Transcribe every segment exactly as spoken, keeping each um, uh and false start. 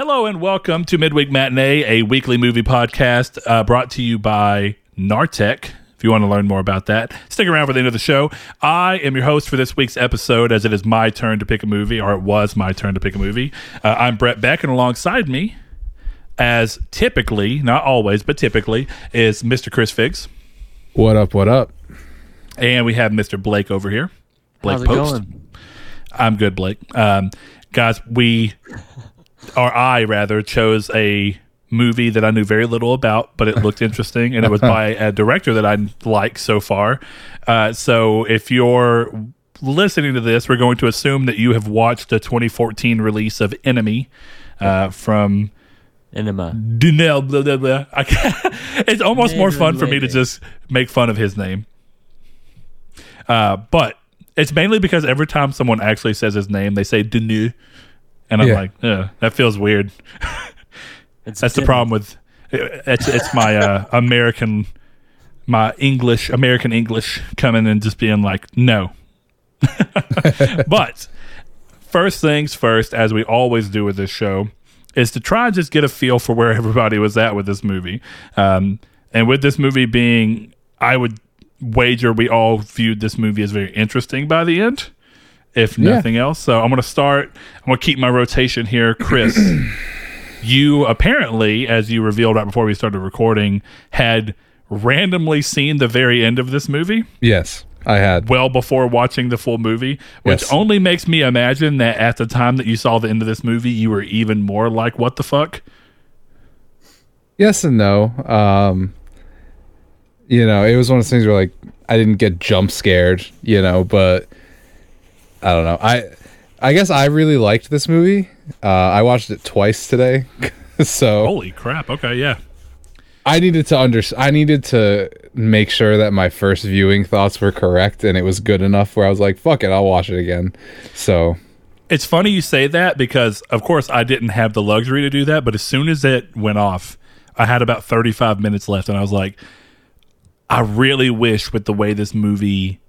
Hello and welcome to Midweek Matinee, a weekly movie podcast uh, brought to you by Nartech. If you want to learn more about that, stick around for the end of the show. I am your host for this week's episode, as it is my turn to pick a movie, or it was my turn to pick a movie. Uh, I'm Brett Beck, and alongside me, as typically, not always, but typically, is Mister Chris Figgs. What up, what up? And we have Mister Blake over here. Blake How's it Post. Going? I'm good, Blake. Um, guys, we... or I rather chose a movie that I knew very little about, but it looked interesting, and it was by a director that I like so far. Uh, so if you're listening to this, we're going to assume that you have watched the twenty fourteen release of Enemy uh, from... Enema. Dunel, blah, blah, blah. It's almost more fun for me to just make fun of his name. Uh, but it's mainly because every time someone actually says his name, they say Denis. And I'm yeah. like, yeah, that feels weird. That's the problem with it's it's my uh, American, my English, American English coming and just being like, no. But first things first, as we always do with this show, is to try and just get a feel for where everybody was at with this movie. Um, and with this movie being, I would wager we all viewed this movie as very interesting by the end. If nothing yeah. else. So I'm going to start. I'm going to keep my rotation here. Chris, you apparently, as you revealed right before we started recording, had randomly seen the very end of this movie. Yes, I had. Well before watching the full movie, which yes. only makes me imagine that at the time that you saw the end of this movie, you were even more like, what the fuck? Yes and no. Um, you know, it was one of those things where, like, I didn't get jump scared, you know, but... I don't know. I I guess I really liked this movie. Uh, I watched it twice today. So holy crap. Okay, yeah. I needed to under I needed to make sure that my first viewing thoughts were correct, and it was good enough where I was like, fuck it, I'll watch it again. So it's funny you say that, because of course I didn't have the luxury to do that, but as soon as it went off, I had about thirty-five minutes left, and I was like, I really wish with the way this movie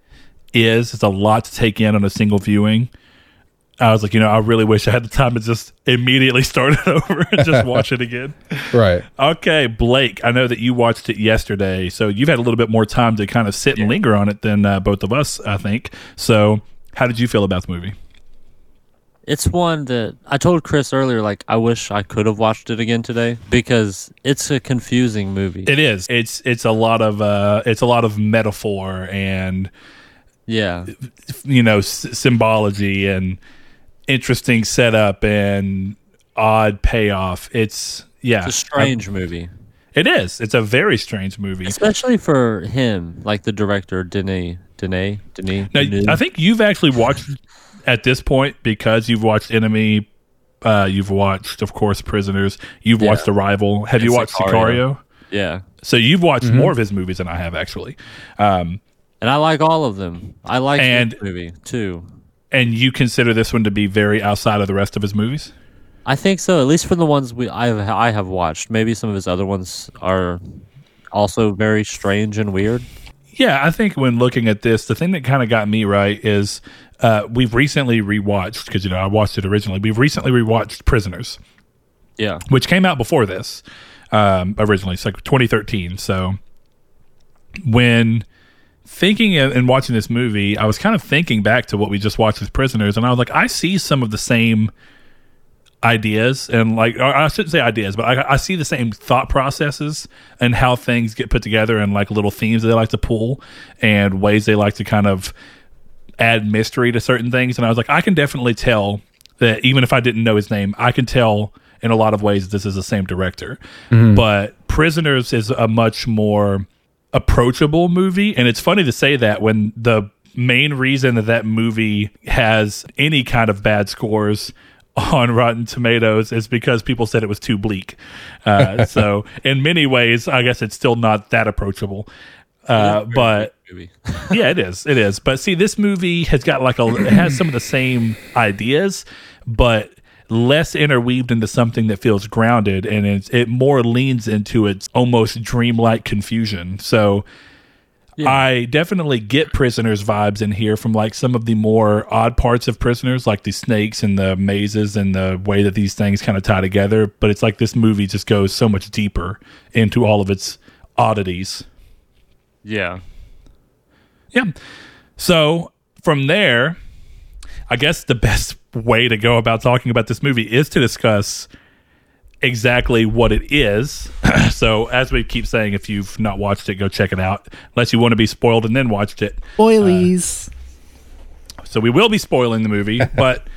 is, it's a lot to take in on a single viewing. I was like, you know, I really wish I had the time to just immediately start it over and just watch it again. Right. Okay, Blake, I know that you watched it yesterday, so you've had a little bit more time to kind of sit and linger on it than uh, both of us, I think. So how did you feel about the movie? It's one that I told Chris earlier, like, I wish I could have watched it again today, because it's a confusing movie. It is. It's it's a lot of uh, it's a lot of metaphor and... yeah, you know, s- symbology and interesting setup and odd payoff. It's yeah, it's a strange I, movie. It is. It's a very strange movie, especially for him, like the director Denis Denis Denis. Now, Denis. I think you've actually watched at this point, because you've watched Enemy, uh, you've watched, of course, Prisoners, you've yeah. watched Arrival. Have and you watched Sicario? Sicario? Yeah. So you've watched mm-hmm. more of his movies than I have, actually. Um, And I like all of them. I like and, this movie, too. And you consider this one to be very outside of the rest of his movies? I think so, at least from the ones we I have, I have watched. Maybe some of his other ones are also very strange and weird. Yeah, I think when looking at this, the thing that kind of got me right is uh, we've recently rewatched, because, you know, I watched it originally. We've recently rewatched Prisoners. Yeah. Which came out before this, um, originally. It's like twenty thirteen. So when... thinking and watching this movie, I was kind of thinking back to what we just watched with Prisoners, and I was like, I see some of the same ideas, and like, I shouldn't say ideas, but I, I see the same thought processes and how things get put together, and like little themes that they like to pull and ways they like to kind of add mystery to certain things. And I was like, I can definitely tell that even if I didn't know his name, I can tell in a lot of ways this is the same director. Mm-hmm. But Prisoners is a much more approachable movie, and it's funny to say that when the main reason that that movie has any kind of bad scores on Rotten Tomatoes is because people said it was too bleak. Uh, so in many ways, I guess it's still not that approachable. Uh, but yeah, it is. It is. But see, this movie has got like a it has some of the same ideas, but less interweaved into something that feels grounded, and it, it more leans into its almost dreamlike confusion. So Yeah. I definitely get Prisoners vibes in here from like some of the more odd parts of Prisoners, like the snakes and the mazes and the way that these things kind of tie together. But it's like this movie just goes so much deeper into all of its oddities. Yeah. Yeah. So from there, I guess the best way to go about talking about this movie is to discuss exactly what it is. So as we keep saying, if you've not watched it, go check it out, unless you want to be spoiled and then watched it. Spoilies. Uh, so we will be spoiling the movie, but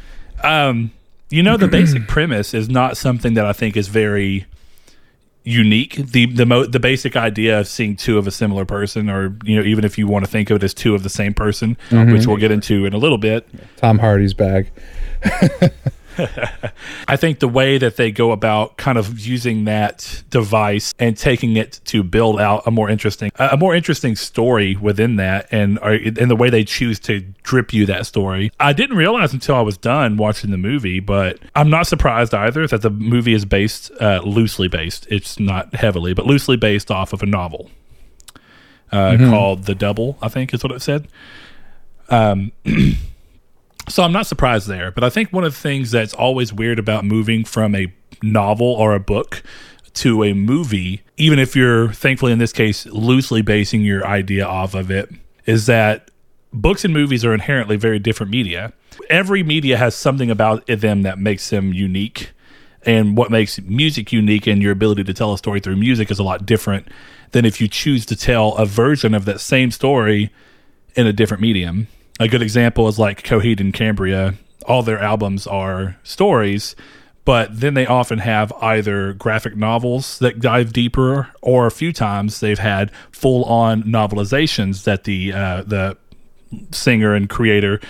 um you know, the basic premise is not something that I think is very unique. The the mo- the basic idea of seeing two of a similar person, or you know, even if you want to think of it as two of the same person, mm-hmm. which we'll get into in a little bit. Tom Hardy's bag. I think the way that they go about kind of using that device and taking it to build out a more interesting a more interesting story within that, and and the way they choose to drip you that story. I didn't realize until I was done watching the movie, but I'm not surprised either that the movie is based uh, loosely based. It's not heavily, but loosely based off of a novel uh, mm-hmm. called The Double, I think is what it said. Um So I'm not surprised there, but I think one of the things that's always weird about moving from a novel or a book to a movie, even if you're thankfully in this case loosely basing your idea off of it, is that books and movies are inherently very different media. Every media has something about them that makes them unique, and what makes music unique and your ability to tell a story through music is a lot different than if you choose to tell a version of that same story in a different medium. A good example is like Coheed and Cambria. All their albums are stories, but then they often have either graphic novels that dive deeper, or a few times they've had full-on novelizations that the uh, the singer and creator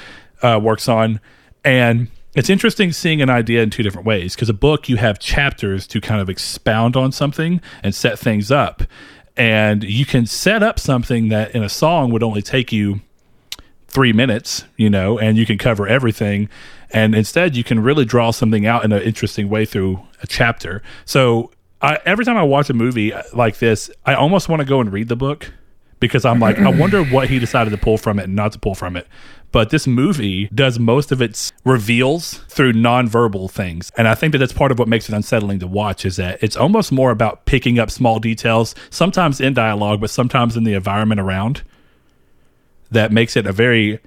uh, works on. And it's interesting seeing an idea in two different ways, because a book, you have chapters to kind of expound on something and set things up. And you can set up something that in a song would only take you three minutes, you know, and you can cover everything. And instead you can really draw something out in an interesting way through a chapter. So I, every time I watch a movie like this, I almost want to go and read the book, because I'm like, I wonder what he decided to pull from it and not to pull from it. But this movie does most of its reveals through nonverbal things. And I think that that's part of what makes it unsettling to watch, is that it's almost more about picking up small details, sometimes in dialogue, but sometimes in the environment around, that makes it a very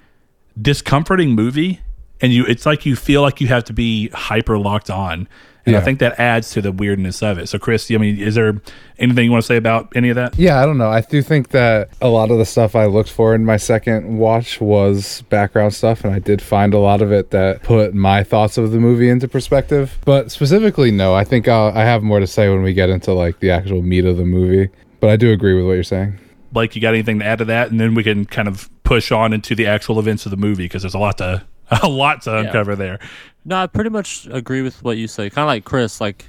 discomforting movie. And you it's like you feel like you have to be hyper locked on. And yeah. I think that adds to the weirdness of it. So Chris, I mean, is there anything you want to say about any of that? Yeah, I don't know. I do think that a lot of the stuff I looked for in my second watch was background stuff, and I did find a lot of it that put my thoughts of the movie into perspective. But specifically, no, I think I'll, I have more to say when we get into like the actual meat of the movie. But I do agree with what you're saying. Blake, you got anything to add to that? And then we can kind of push on into the actual events of the movie, because there's a lot to a lot to yeah. uncover there. No, I pretty much agree with what you say. Kind of like Chris, like,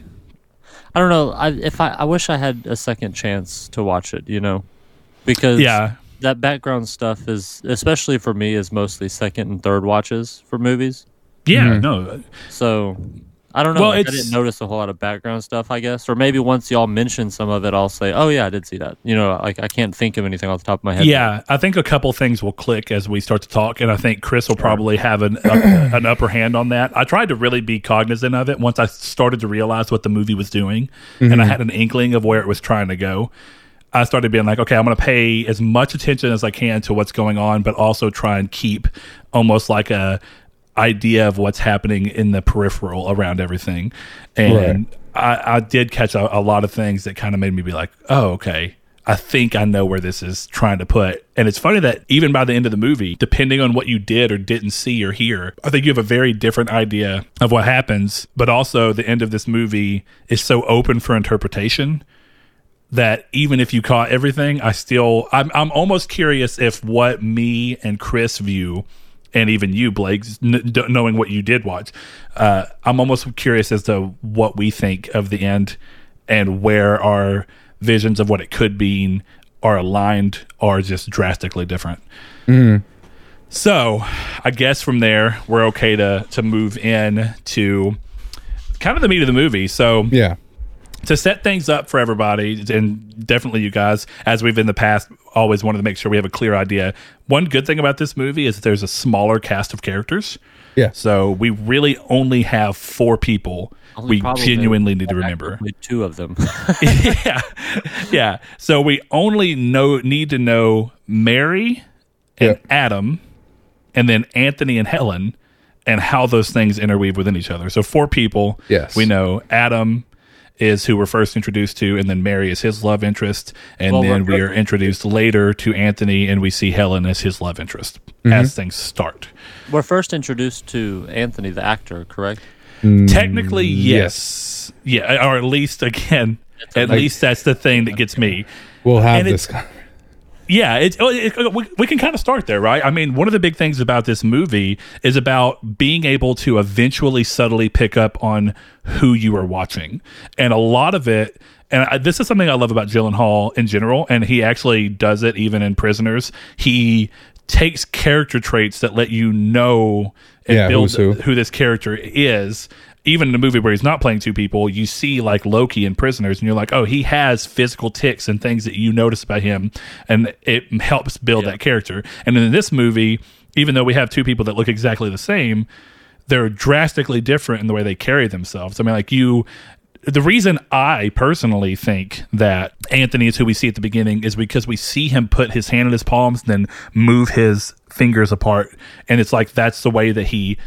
I don't know. I, if I, I wish I had a second chance to watch it, you know, because yeah. that background stuff is, especially for me, is mostly second and third watches for movies. Yeah, mm-hmm. no. So I don't know. Well, like, I didn't notice a whole lot of background stuff, I guess. Or maybe once y'all mention some of it, I'll say, oh, yeah, I did see that. You know, like I can't think of anything off the top of my head. Yeah, I think a couple things will click as we start to talk, and I think Chris will sure. probably have an, up, an upper hand on that. I tried to really be cognizant of it once I started to realize what the movie was doing, mm-hmm. and I had an inkling of where it was trying to go. I started being like, okay, I'm going to pay as much attention as I can to what's going on, but also try and keep almost like a idea of what's happening in the peripheral around everything. And right. I, I did catch a, a lot of things that kind of made me be like, oh, okay, I think I know where this is trying to put. And it's funny that even by the end of the movie, depending on what you did or didn't see or hear, I think you have a very different idea of what happens. But also the end of this movie is so open for interpretation that even if you caught everything, I still, I'm, I'm almost curious if what me and Chris view, and even you, Blake, n- knowing what you did watch, uh, I'm almost curious as to what we think of the end and where our visions of what it could be are aligned or just drastically different. Mm. So I guess from there, we're okay to, to move in to kind of the meat of the movie. So yeah. to set things up for everybody, and definitely you guys, as we've in the past always wanted to make sure we have a clear idea. One good thing about this movie is that there's a smaller cast of characters. Yeah. So we really only have four people only we genuinely need to remember. Two of them. yeah. Yeah. So we only know need to know Mary and yeah. Adam, and then Anthony and Helen, and how those things interweave within each other. So four people. Yes. We know Adam is who we're first introduced to, and then Mary is his love interest, and well, then we are introduced later to Anthony, and we see Helen as his love interest mm-hmm. as things start. We're first introduced to Anthony, the actor, correct? Mm, Technically, yes. yes. Yeah, or at least, again, at like, least that's the thing that gets me. We'll have and this conversation. Yeah, it, it, we, we can kind of start there, right? I mean, one of the big things about this movie is about being able to eventually subtly pick up on who you are watching. And a lot of it, and I, this is something I love about Gyllenhaal in general, and he actually does it even in Prisoners. He takes character traits that let you know and yeah, builds who. who this character is. Even in a movie where he's not playing two people, you see like Loki in Prisoners, and you're like, oh, he has physical tics and things that you notice about him, and it helps build yeah. that character. And then in this movie, even though we have two people that look exactly the same, they're drastically different in the way they carry themselves. I mean, like you... The reason I personally think that Anthony is who we see at the beginning is because we see him put his hand in his palms and then move his fingers apart, and it's like that's the way that he...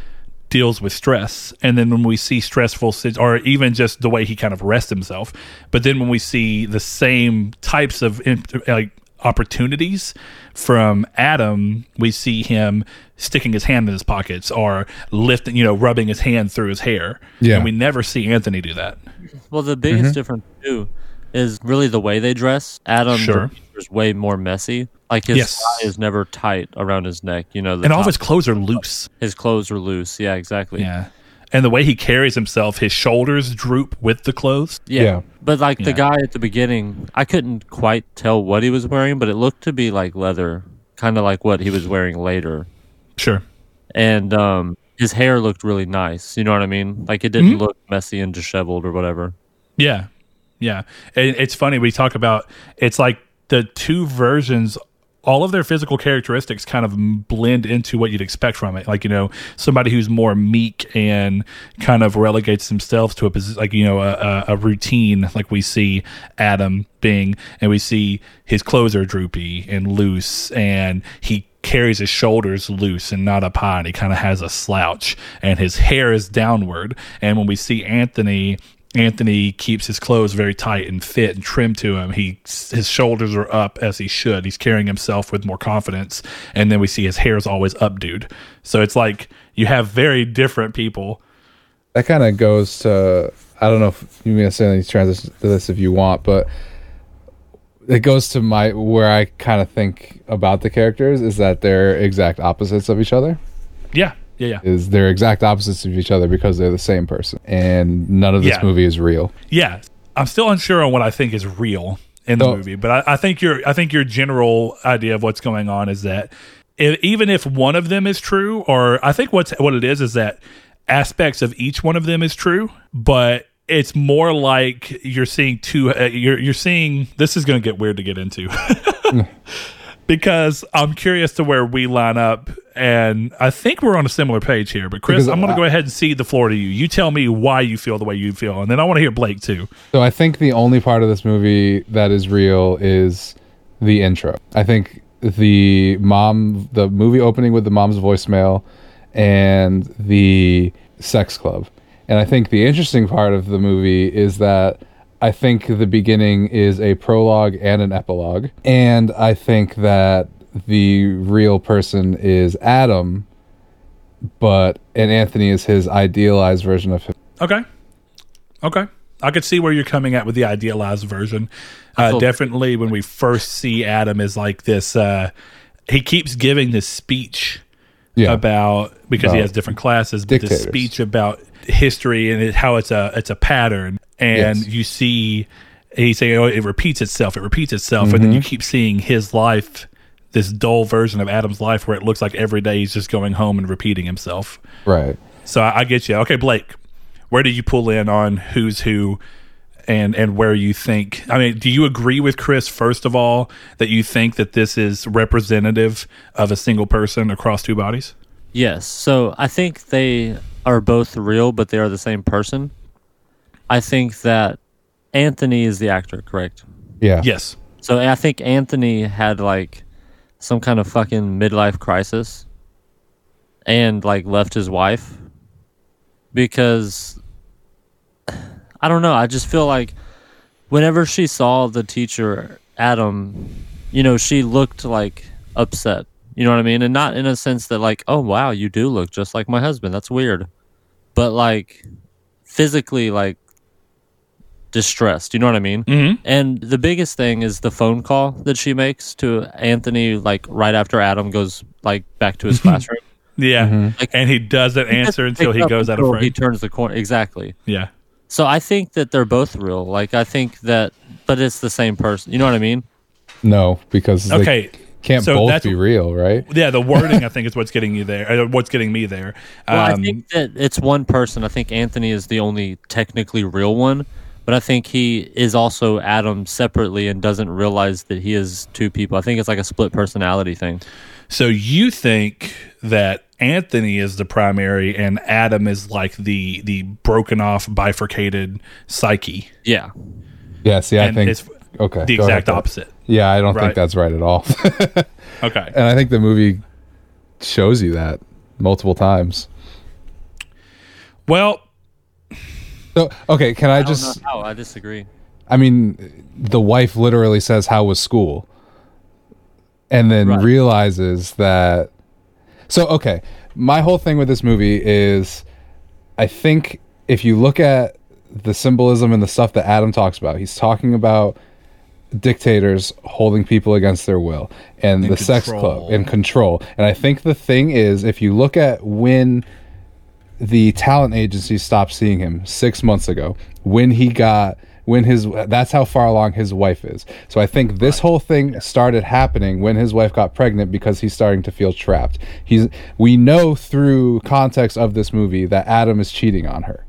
deals with stress. And then when we see stressful or even just the way he kind of rests himself, but then when we see the same types of like opportunities from Adam, we see him sticking his hand in his pockets or lifting, you know, rubbing his hand through his hair. Yeah. And we never see Anthony do that. Well, the biggest mm-hmm. difference too is really the way they dress. Adam sure. is way more messy. Like his yes. tie is never tight around his neck, you know. And all of his clothes are loose. His clothes are loose. Yeah, exactly. Yeah, and the way he carries himself, his shoulders droop with the clothes. Yeah, yeah. But like yeah. the guy at the beginning, I couldn't quite tell what he was wearing, but it looked to be like leather, kind of like what he was wearing later. Sure. And um, his hair looked really nice. You know what I mean? Like it didn't mm-hmm. look messy and disheveled or whatever. Yeah, yeah. It, it's funny we talk about. It's like the two versions. All of their physical characteristics kind of blend into what you'd expect from it. Like, you know, somebody who's more meek and kind of relegates themselves to a position, like, you know, a, a routine, like we see Adam being, and we see his clothes are droopy and loose, and he carries his shoulders loose and not up high, and he kind of has a slouch, and his hair is downward. And when we see Anthony, Anthony keeps his clothes very tight and fit and trim to him. He his shoulders are up as he should. He's carrying himself with more confidence. And then we see his hair is always updoed. So it's like you have very different people. That kind of goes to, I don't know if you necessarily transition to this if you want, but it goes to my where I kind of think about the characters is that they're exact opposites of each other. Yeah. Yeah, yeah. Is they're exact opposites of each other because they're the same person, and none of this yeah. movie is real. Yeah, I'm still unsure on what I think is real in the oh. movie, but I, I think your I think your general idea of what's going on is that if, even if one of them is true, or I think what's what it is is that aspects of each one of them is true, but it's more like you're seeing two. Uh, you're you're seeing this is going to get weird to get into. Because I'm curious to where we line up, and I think we're on a similar page here. But Chris, because I'm going to go ahead and cede the floor to you. You tell me why you feel the way you feel, and then I want to hear Blake too. So I think the only part of this movie that is real is the intro. I think the mom, the movie opening with the mom's voicemail, and the sex club. And I think the interesting part of the movie is that I think the beginning is a prologue and an epilogue. And I think that the real person is Adam, but and Anthony is his idealized version of him. Okay. Okay. I could see where you're coming at with the idealized version. Uh, definitely when we first see Adam is like this, uh, he keeps giving this speech yeah. about, because about he has different classes, but this speech about history and it, how it's a it's a pattern. And yes. you see, he's saying, oh, it repeats itself, it repeats itself. Mm-hmm. And then you keep seeing his life, this dull version of Adam's life where it looks like every day he's just going home and repeating himself. Right. So I, I get you. Okay, Blake, where do you pull in on who's who and and where you think, I mean, do you agree with Chris, first of all, that you think that this is representative of a single person across two bodies? Yes. So I think they are both real, but they are the same person. I think that Anthony is the actor, correct? Yeah. Yes. So I think Anthony had like some kind of fucking midlife crisis and like left his wife because I don't know. I just feel like whenever she saw the teacher, Adam, you know, she looked like upset. You know what I mean? And not in a sense that like, oh, wow, you do look just like my husband. That's weird. But like physically like distressed. You know what I mean? Mm-hmm. And the biggest thing is the phone call that she makes to Anthony like right after Adam goes like back to his classroom. Yeah. Mm-hmm. Like, and he doesn't answer he until he goes out of frame. He turns the corner. Exactly. Yeah. So I think that they're both real. Like I think that, but it's the same person. You know what I mean? No, because okay, they can't so both be real, right? Yeah, the wording I think is what's getting you there. What's getting me there? Um, well, I think that it's one person. I think Anthony is the only technically real one, but I think he is also Adam separately and doesn't realize that he is two people. I think it's like a split personality thing. So you think that Anthony is the primary and Adam is like the the broken off, bifurcated psyche. Yeah. Yeah, see, I and think it's okay, the exact ahead. Opposite. Yeah, I don't right. think that's right at all. Okay. And I think the movie shows you that multiple times. Well, so okay, can I, I just don't know how. I disagree. I mean, the wife literally says, "How was school?" And then right. realizes that. So, okay, my whole thing with this movie is I think if you look at the symbolism and the stuff that Adam talks about, he's talking about dictators holding people against their will and, and the control. Sex club and control. And I think the thing is, if you look at when the talent agency stopped seeing him six months ago, when he got... When his that's how far along his wife is. So I think this whole thing started happening when his wife got pregnant because he's starting to feel trapped. He's we know through context of this movie that Adam is cheating on her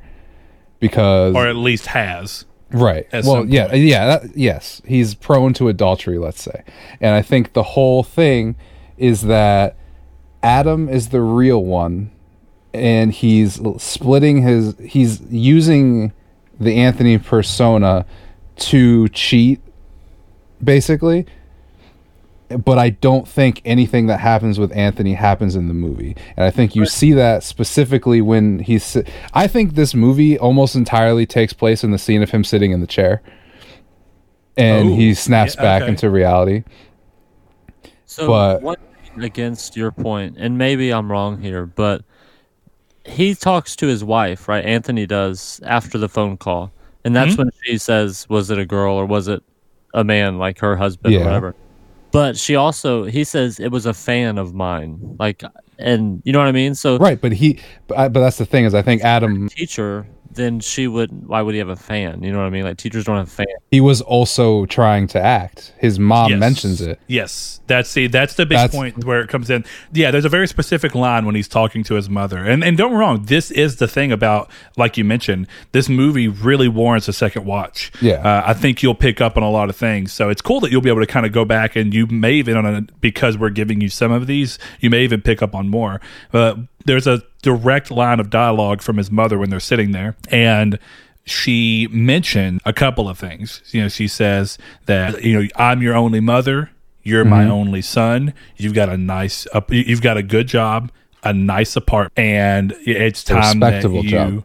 because, or at least has right. Well, yeah, point. yeah, that, yes, he's prone to adultery, let's say. And I think the whole thing is that Adam is the real one, and he's splitting his. He's using. The Anthony persona to cheat, basically. But I don't think anything that happens with Anthony happens in the movie. And I think you see that specifically when he's... I think this movie almost entirely takes place in the scene of him sitting in the chair. And oh, he snaps yeah, okay. back into reality. So but, one thing against your point, and maybe I'm wrong here, but... He talks to his wife, right? Anthony does after the phone call. And that's mm-hmm. when she says, was it a girl or was it a man, like her husband yeah. or whatever? But she also, he says, it was a fan of mine. Like, and you know what I mean? So right, but he, but, but that's the thing is I think Adam. Teacher, then she would, why would he have a fan? You know what I mean? Like teachers don't have fans. He was also trying to act. His mom yes. mentions it. Yes. That's the, that's the big that's, point where it comes in. Yeah. There's a very specific line when he's talking to his mother and, and don't get me wrong. This is the thing about, like you mentioned, this movie really warrants a second watch. Yeah. Uh, I think you'll pick up on a lot of things. So it's cool that you'll be able to kind of go back and you may even on a, because we're giving you some of these, you may even pick up on more, uh, there's a direct line of dialogue from his mother when they're sitting there, and she mentioned a couple of things. You know, she says that, you know, I'm your only mother, you're mm-hmm. my only son, you've got a nice, uh, you've got a good job, a nice apartment, and it's time that you... Job.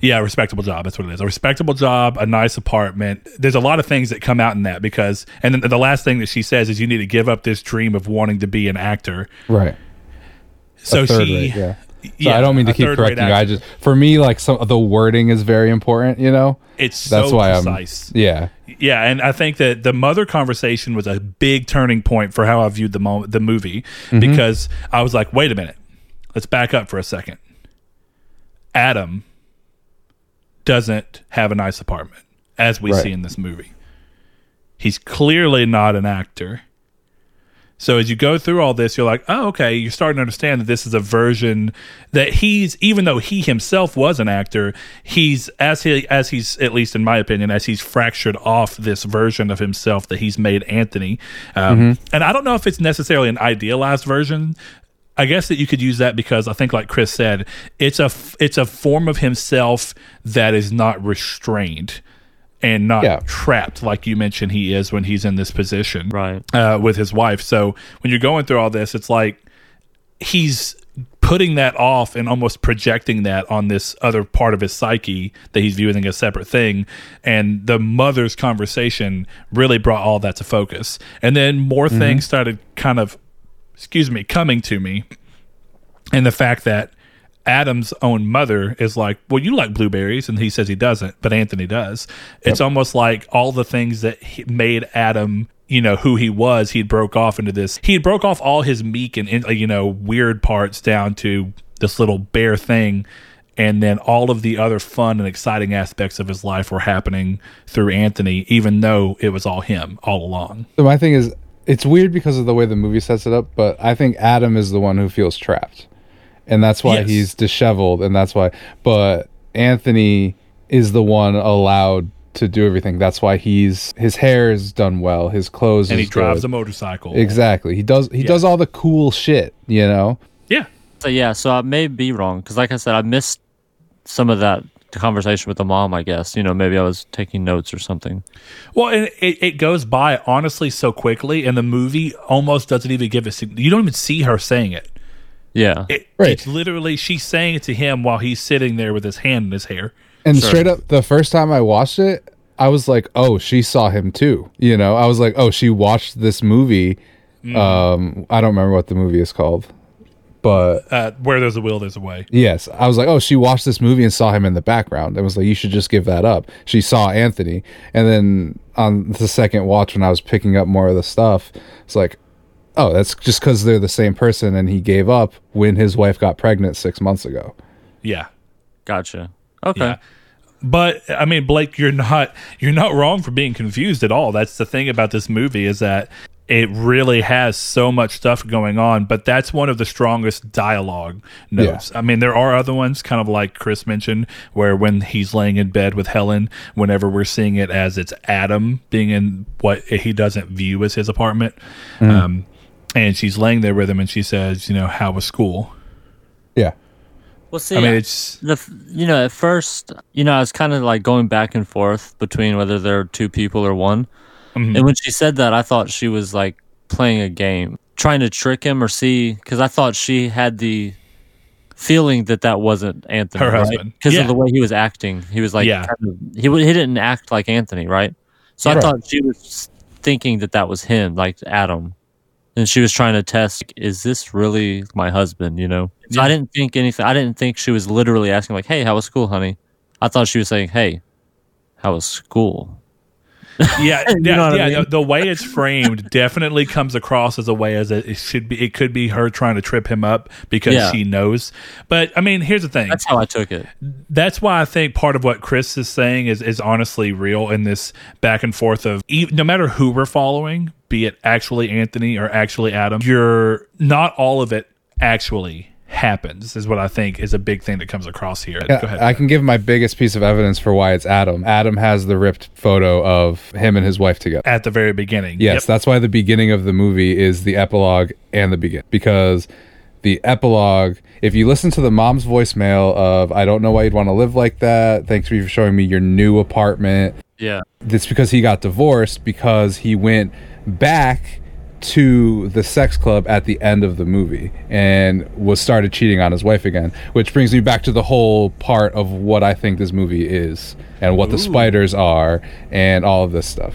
Yeah, a respectable job. That's what it is. A respectable job, a nice apartment. There's a lot of things that come out in that because... And then the last thing that she says is you need to give up this dream of wanting to be an actor. Right. So a third she... Rate, yeah. So yeah, I don't mean to keep correcting you. I just, for me, like some the wording is very important. You know, it's that's so why precise. I'm, yeah, yeah, and I think that the mother conversation was a big turning point for how I viewed the mo- the movie mm-hmm. because I was like, wait a minute, let's back up for a second. Adam doesn't have a nice apartment, as we right. see in this movie. He's clearly not an actor. So as you go through all this, you're like, oh, okay, you're starting to understand that this is a version that he's, even though he himself was an actor, he's, as he as he's, at least in my opinion, as he's fractured off this version of himself that he's made Anthony. Um, mm-hmm. And I don't know if it's necessarily an idealized version. I guess that you could use that because I think, like Chris said, it's a, it's a form of himself that is not restrained and not yeah. trapped like you mentioned he is when he's in this position, right? Uh, with his wife. So when you're going through all this, it's like he's putting that off and almost projecting that on this other part of his psyche that he's viewing as a separate thing. And the mother's conversation really brought all that to focus. And then more mm-hmm. things started kind of, excuse me, coming to me. And the fact that Adam's own mother is like, well, you like blueberries, and he says he doesn't, but Anthony does. Yep. It's almost like all the things that he made Adam, you know, who he was, he broke off into this. He broke off all his meek and, you know, weird parts down to this little bare thing, and then all of the other fun and exciting aspects of his life were happening through Anthony, even though it was all him all along. So my thing is, it's weird because of the way the movie sets it up, but I think Adam is the one who feels trapped. And that's why yes. he's disheveled, and that's why. But Anthony is the one allowed to do everything. That's why he's his hair is done well, his clothes, and is he drives good. a motorcycle. Exactly, he does. He yeah. does all the cool shit, you know. Yeah. So yeah, so I may be wrong because, like I said, I missed some of that conversation with the mom. I guess, you know, maybe I was taking notes or something. Well, and it, it goes by honestly so quickly, and the movie almost doesn't even give it. You don't even see her saying it. Yeah, it, right. It's literally she's saying it to him while he's sitting there with his hand in his hair. And sure. straight up, the first time I watched it, I was like, "Oh, she saw him too." You know, I was like, "Oh, she watched this movie." Mm. Um, I don't remember what the movie is called, but uh, where there's a will, there's a way. Yes, I was like, "Oh, she watched this movie and saw him in the background." I was like, "You should just give that up." She saw Anthony, and then on the second watch, when I was picking up more of the stuff, it's like, oh, that's just because they're the same person and he gave up when his wife got pregnant six months ago. Yeah. Gotcha. Okay. Yeah. But, I mean, Blake, you're not you're not wrong for being confused at all. That's the thing about this movie is that it really has so much stuff going on, but that's one of the strongest dialogue notes. Yeah. I mean, there are other ones, kind of like Chris mentioned, where when he's laying in bed with Helen, whenever we're seeing it as it's Adam being in what he doesn't view as his apartment. Mm. Um And she's laying there with him, and she says, "You know, how was school?" Yeah. Well, see, I mean, it's the you know at first, you know, I was kind of like going back and forth between whether they're two people or one. Mm-hmm. And when she said that, I thought she was like playing a game, trying to trick him or see, because I thought she had the feeling that that wasn't Anthony, her right? husband, because yeah. of the way he was acting. He was like, yeah. kind of, he he didn't act like Anthony, right? So right. I thought she was thinking that that was him, like Adam. And she was trying to test, is this really my husband, you know? So I didn't think anything. I didn't think she was literally asking, like, hey, how was school, honey? I thought she was saying, hey, how was school? Yeah, you know yeah, I mean? yeah. The way it's framed definitely comes across as a way as it should be. It could be her trying to trip him up because yeah. she knows. But, I mean, here's the thing. That's how I took it. That's why I think part of what Chris is saying is, is honestly real in this back and forth of no matter who we're following, be it actually Anthony or actually Adam, you're not all of it actually happens is what I think is a big thing that comes across here. Yeah, Go ahead. I can give my biggest piece of evidence for why it's Adam. Adam has the ripped photo of him and his wife together. At the very beginning. Yes, yep. That's why the beginning of the movie is the epilogue and the beginning. Because the epilogue, if you listen to the mom's voicemail of, I don't know why you'd want to live like that. Thanks for showing me your new apartment. Yeah. It's because he got divorced because he went back to the sex club at the end of the movie and was started cheating on his wife again, which brings me back to the whole part of what I think this movie is and what Ooh. the spiders are and all of this stuff.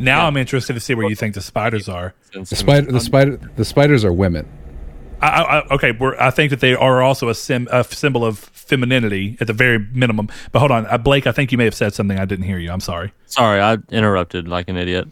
Now yeah. I'm interested to see where you think the spiders are. The spider, the spider, the spiders are women. I, I, okay, we're, I think that they are also a, sim, a symbol of femininity at the very minimum. But hold on, uh, Blake, I think you may have said something I didn't hear you. I'm sorry. Sorry, I interrupted like an idiot.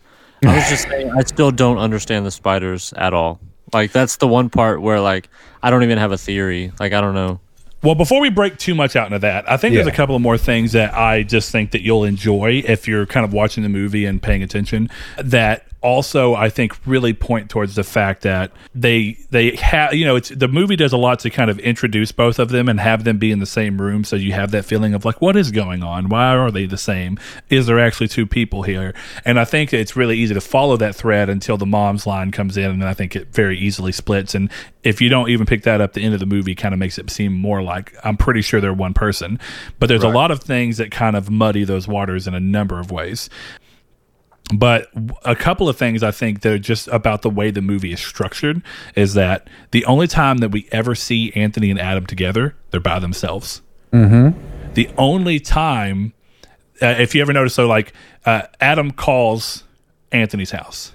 I was just saying, I still don't understand the spiders at all. Like, that's the one part where, like, I don't even have a theory. Like, I don't know. Well, before we break too much out into that, I think yeah. there's a couple of more things that I just think that you'll enjoy if you're kind of watching the movie and paying attention, that also I think really point towards the fact that they they have, you know, it's, the movie does a lot to kind of introduce both of them and have them be in the same room, so you have that feeling of like, what is going on? Why are they the same? Is there actually two people here? And I think it's really easy to follow that thread until the mom's line comes in, and then I think it very easily splits. And if you don't even pick that up, the end of the movie kind of makes it seem more like, like, I'm pretty sure they're one person, but there's right. a lot of things that kind of muddy those waters in a number of ways. But a couple of things I think that are just about the way the movie is structured is that the only time that we ever see Anthony and Adam together, they're by themselves. Mm-hmm. The only time, uh, if you ever notice, so like uh, Adam calls Anthony's house.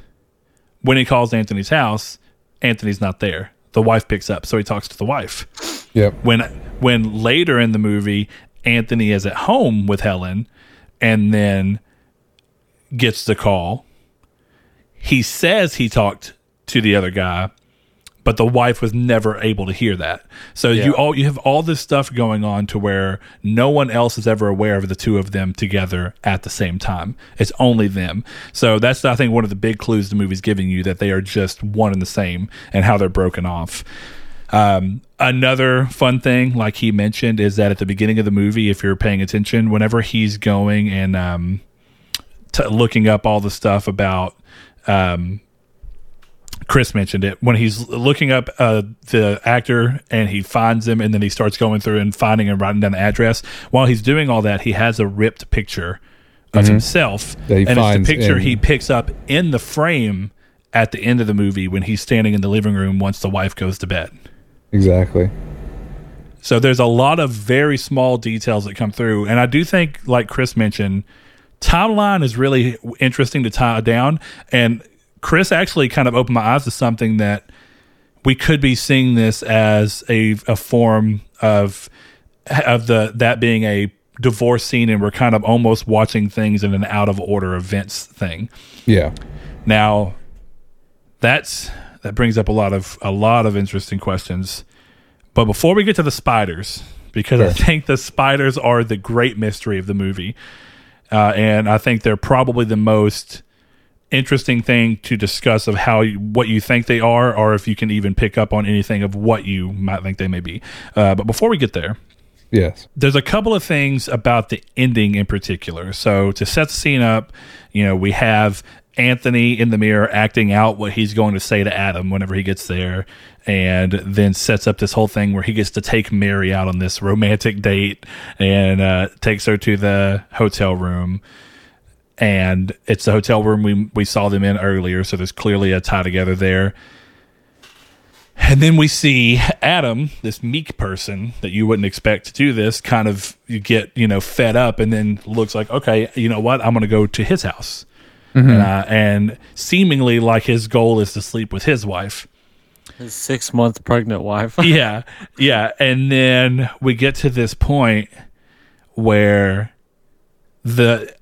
When he calls Anthony's house, Anthony's not there. The wife picks up, so he talks to the wife. Yep. When when later in the movie, Anthony is at home with Helen and then gets the call. He says he talked to the other guy, but the wife was never able to hear that. So yeah. you all you have all this stuff going on to where no one else is ever aware of the two of them together at the same time. It's only them. So that's, I think, one of the big clues the movie's giving you, that they are just one and the same and how they're broken off. Um, another fun thing, like he mentioned, is that at the beginning of the movie, if you're paying attention, whenever he's going and um, t- looking up all the stuff about, um, Chris mentioned it, when he's looking up uh, the actor and he finds him, and then he starts going through and finding and writing down the address. While he's doing all that, he has a ripped picture of mm-hmm. himself, and it's the picture in. he picks up in the frame at the end of the movie when he's standing in the living room once the wife goes to bed. Exactly. So there's a lot of very small details that come through. And I do think, like Chris mentioned, timeline is really interesting to tie down. And Chris actually kind of opened my eyes to something that we could be seeing this as a, a form of, of the, that being a divorce scene. And we're kind of almost watching things in an out of order events thing. Yeah. Now that's, that brings up a lot of a lot of interesting questions. But before we get to the spiders, because sure. I think the spiders are the great mystery of the movie, uh, and I think they're probably the most interesting thing to discuss of how you, what you think they are, or if you can even pick up on anything of what you might think they may be. Uh, but before we get there, yes, there's a couple of things about the ending in particular. So to set the scene up, you know, we have Anthony in the mirror acting out what he's going to say to Adam whenever he gets there, and then sets up this whole thing where he gets to take Mary out on this romantic date and uh, takes her to the hotel room. And it's the hotel room we we saw them in earlier, so there's clearly a tie together there. And then we see Adam, this meek person that you wouldn't expect to do this, kind of you get, you know, fed up, and then looks like, okay, you know what, I'm going to go to his house. Mm-hmm. And, uh, and seemingly like his goal is to sleep with his wife, his six month pregnant wife. yeah. Yeah. And then we get to this point where the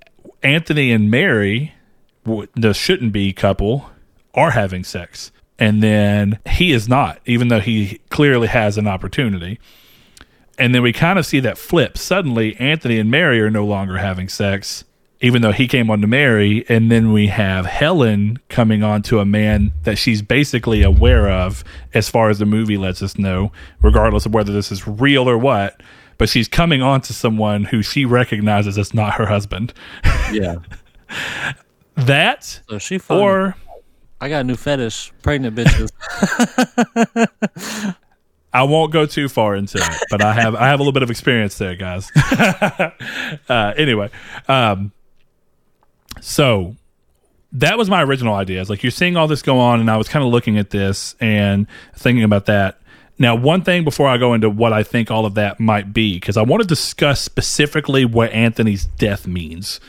Anthony and Mary, the shouldn't be couple, are having sex. And then he is not, even though he clearly has an opportunity. And then we kind of see that flip. Suddenly Anthony and Mary are no longer having sex, even though he came on to Mary, and then we have Helen coming on to a man that she's basically aware of, as far as the movie lets us know, regardless of whether this is real or what, but she's coming on to someone who she recognizes as not her husband. Yeah. that, so she found, or... I got a new fetish, pregnant bitches. I won't go too far into it, but I have I have a little bit of experience there, guys. uh, anyway, um, so that was my original idea. It's like you're seeing all this go on, and I was kind of looking at this and thinking about that. Now, one thing before I go into what I think all of that might be, because I want to discuss specifically what Anthony's death means.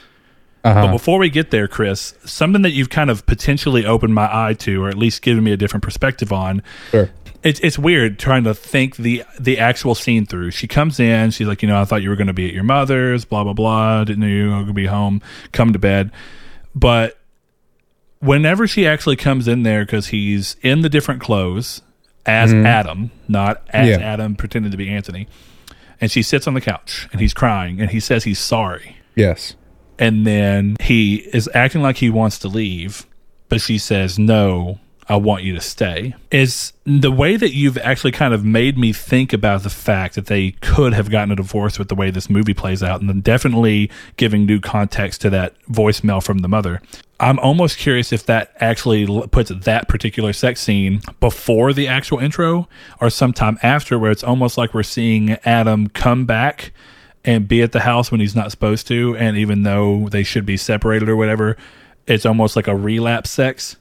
Uh-huh. But before we get there, Chris, something that you've kind of potentially opened my eye to, or at least given me a different perspective on. Sure. It's it's weird trying to think the the actual scene through. She comes in, she's like, you know, I thought you were going to be at your mother's, blah blah blah. Didn't know you were going to be home. Come to bed. But whenever she actually comes in there, because he's in the different clothes as mm. Adam, not as yeah. Adam pretending to be Anthony. and she sits on the couch and he's crying and he says he's sorry. Yes. And then he is acting like he wants to leave, but she says, no, I want you to stay. It's the way that you've actually kind of made me think about the fact that they could have gotten a divorce with the way this movie plays out, and then definitely giving new context to that voicemail from the mother. I'm almost curious if that actually puts that particular sex scene before the actual intro or sometime after, where it's almost like we're seeing Adam come back and be at the house when he's not supposed to, and even though they should be separated or whatever, it's almost like a relapse sex.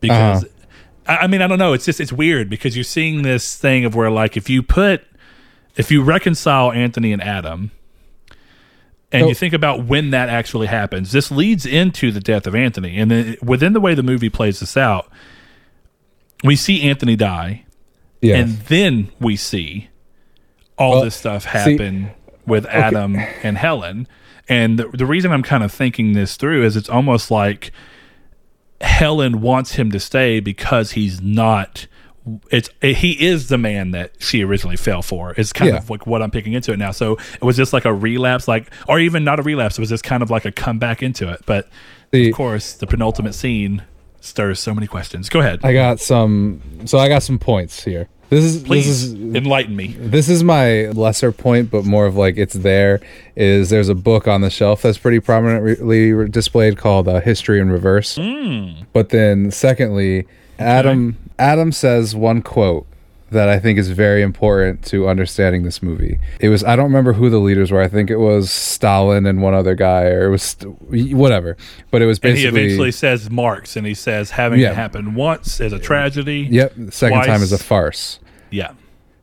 Because, uh-huh. I, I mean, I don't know. It's just, it's weird because you're seeing this thing of where, like, if you put, if you reconcile Anthony and Adam, and so, you think about when that actually happens, this leads into the death of Anthony. And then within the way the movie plays this out, we see Anthony die, yes. and then we see all well, this stuff happen. See, with Adam okay. and Helen. And the, the reason I'm kind of thinking this through is it's almost like Helen wants him to stay because he's not, it's it, he is the man that she originally fell for. It's kind yeah. of like what I'm picking into it now. So it was just like a relapse, like, or even not a relapse. It was just kind of like a comeback into it. But the, of course, the penultimate scene stirs so many questions. Go ahead. I got some, so I got some points here. This is, Please this is, enlighten me. This is my lesser point, but more of like it's there. Is there's a book on the shelf that's pretty prominently re- displayed called uh, History in Reverse. Mm. But then, secondly, Adam okay. Adam says one quote that I think is very important to understanding this movie. It was, I don't remember who the leaders were. I think it was Stalin and one other guy, or it was st- whatever. But it was basically. And he eventually says Marx, and he says, having yeah. it happen once is a tragedy. Yep. The second twice. time is a farce. Yeah.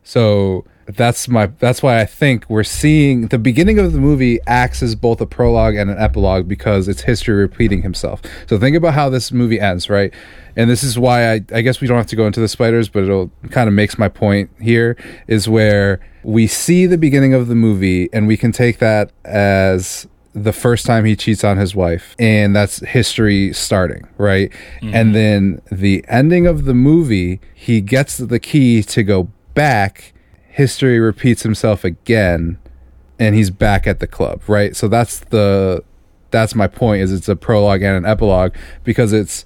So that's my that's why I think we're seeing the beginning of the movie acts as both a prologue and an epilogue, because it's history repeating himself. So think about how this movie ends, right? And this is why I, I guess we don't have to go into the spiders, but it'll kind of makes my point here, is where we see the beginning of the movie and we can take that as the first time he cheats on his wife, and that's history starting, right? Mm-hmm. And then the ending of the movie, he gets the key to go back, history repeats himself again, and he's back at the club, right? So that's the that's my point, is it's a prologue and an epilogue, because it's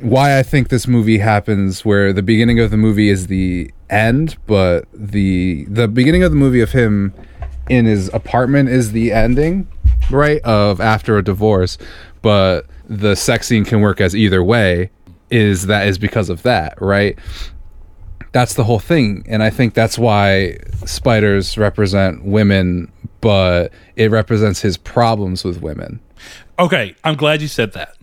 why I think this movie happens where the beginning of the movie is the end, but the the beginning of the movie of him in his apartment is the ending, right, of after a divorce. But the sex scene can work as either way, is that is because of that, right? That's the whole thing. And I think that's why spiders represent women, but it represents his problems with women. Okay, I'm glad you said that.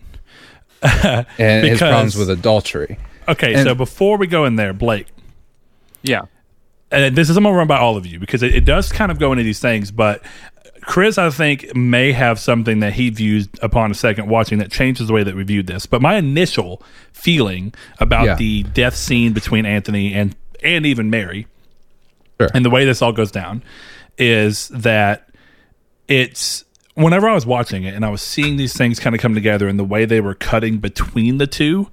And because, his problems with adultery. Okay, and, so before we go in there, Blake. Yeah. And this is, I'm going to run by all of you, because it, it does kind of go into these things, but Chris, I think, may have something that he views upon a second watching that changes the way that we viewed this. But my initial feeling about yeah. the death scene between Anthony and, and even Mary, sure. and the way this all goes down, is that it's, whenever I was watching it and I was seeing these things kind of come together and the way they were cutting between the two,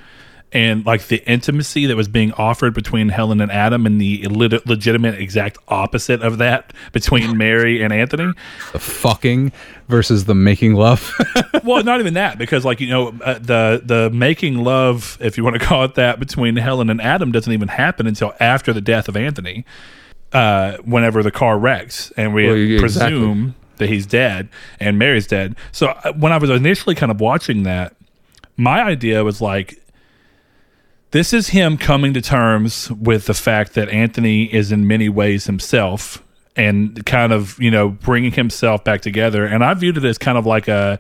and like the intimacy that was being offered between Helen and Adam, and the illit- legitimate exact opposite of that between Mary and Anthony. The fucking versus the making love. Well, not even that, because like, you know, uh, the the making love, if you want to call it that, between Helen and Adam doesn't even happen until after the death of Anthony, uh, whenever the car wrecks and we well, presume exactly. that he's dead and Mary's dead. So uh, when I was initially kind of watching that, my idea was like, this is him coming to terms with the fact that Anthony is in many ways himself, and kind of, you know, bringing himself back together. And I viewed it as kind of like a,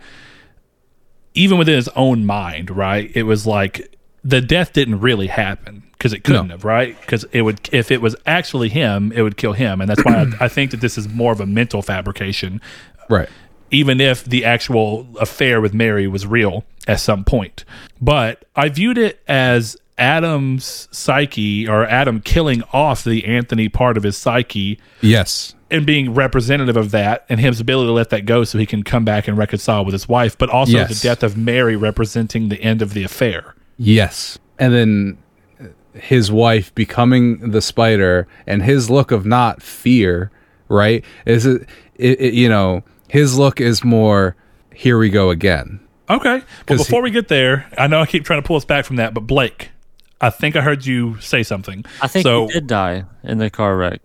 even within his own mind, right? It was like the death didn't really happen, because it couldn't no. have, right? Because it would, if it was actually him, it would kill him. And that's why I, I think that this is more of a mental fabrication. Right. Even if the actual affair with Mary was real at some point. But I viewed it as Adam's psyche, or Adam killing off the Anthony part of his psyche, yes, and being representative of that, and his ability to let that go so he can come back and reconcile with his wife, but also yes. the death of Mary representing the end of the affair, yes, and then his wife becoming the spider and his look of not fear right? Is it, it, it you know, his look is more, here we go again. Okay. Well, before he, we get there, I know I keep trying to pull us back from that, but Blake, I think I heard you say something. I think so, he did die in the car wreck,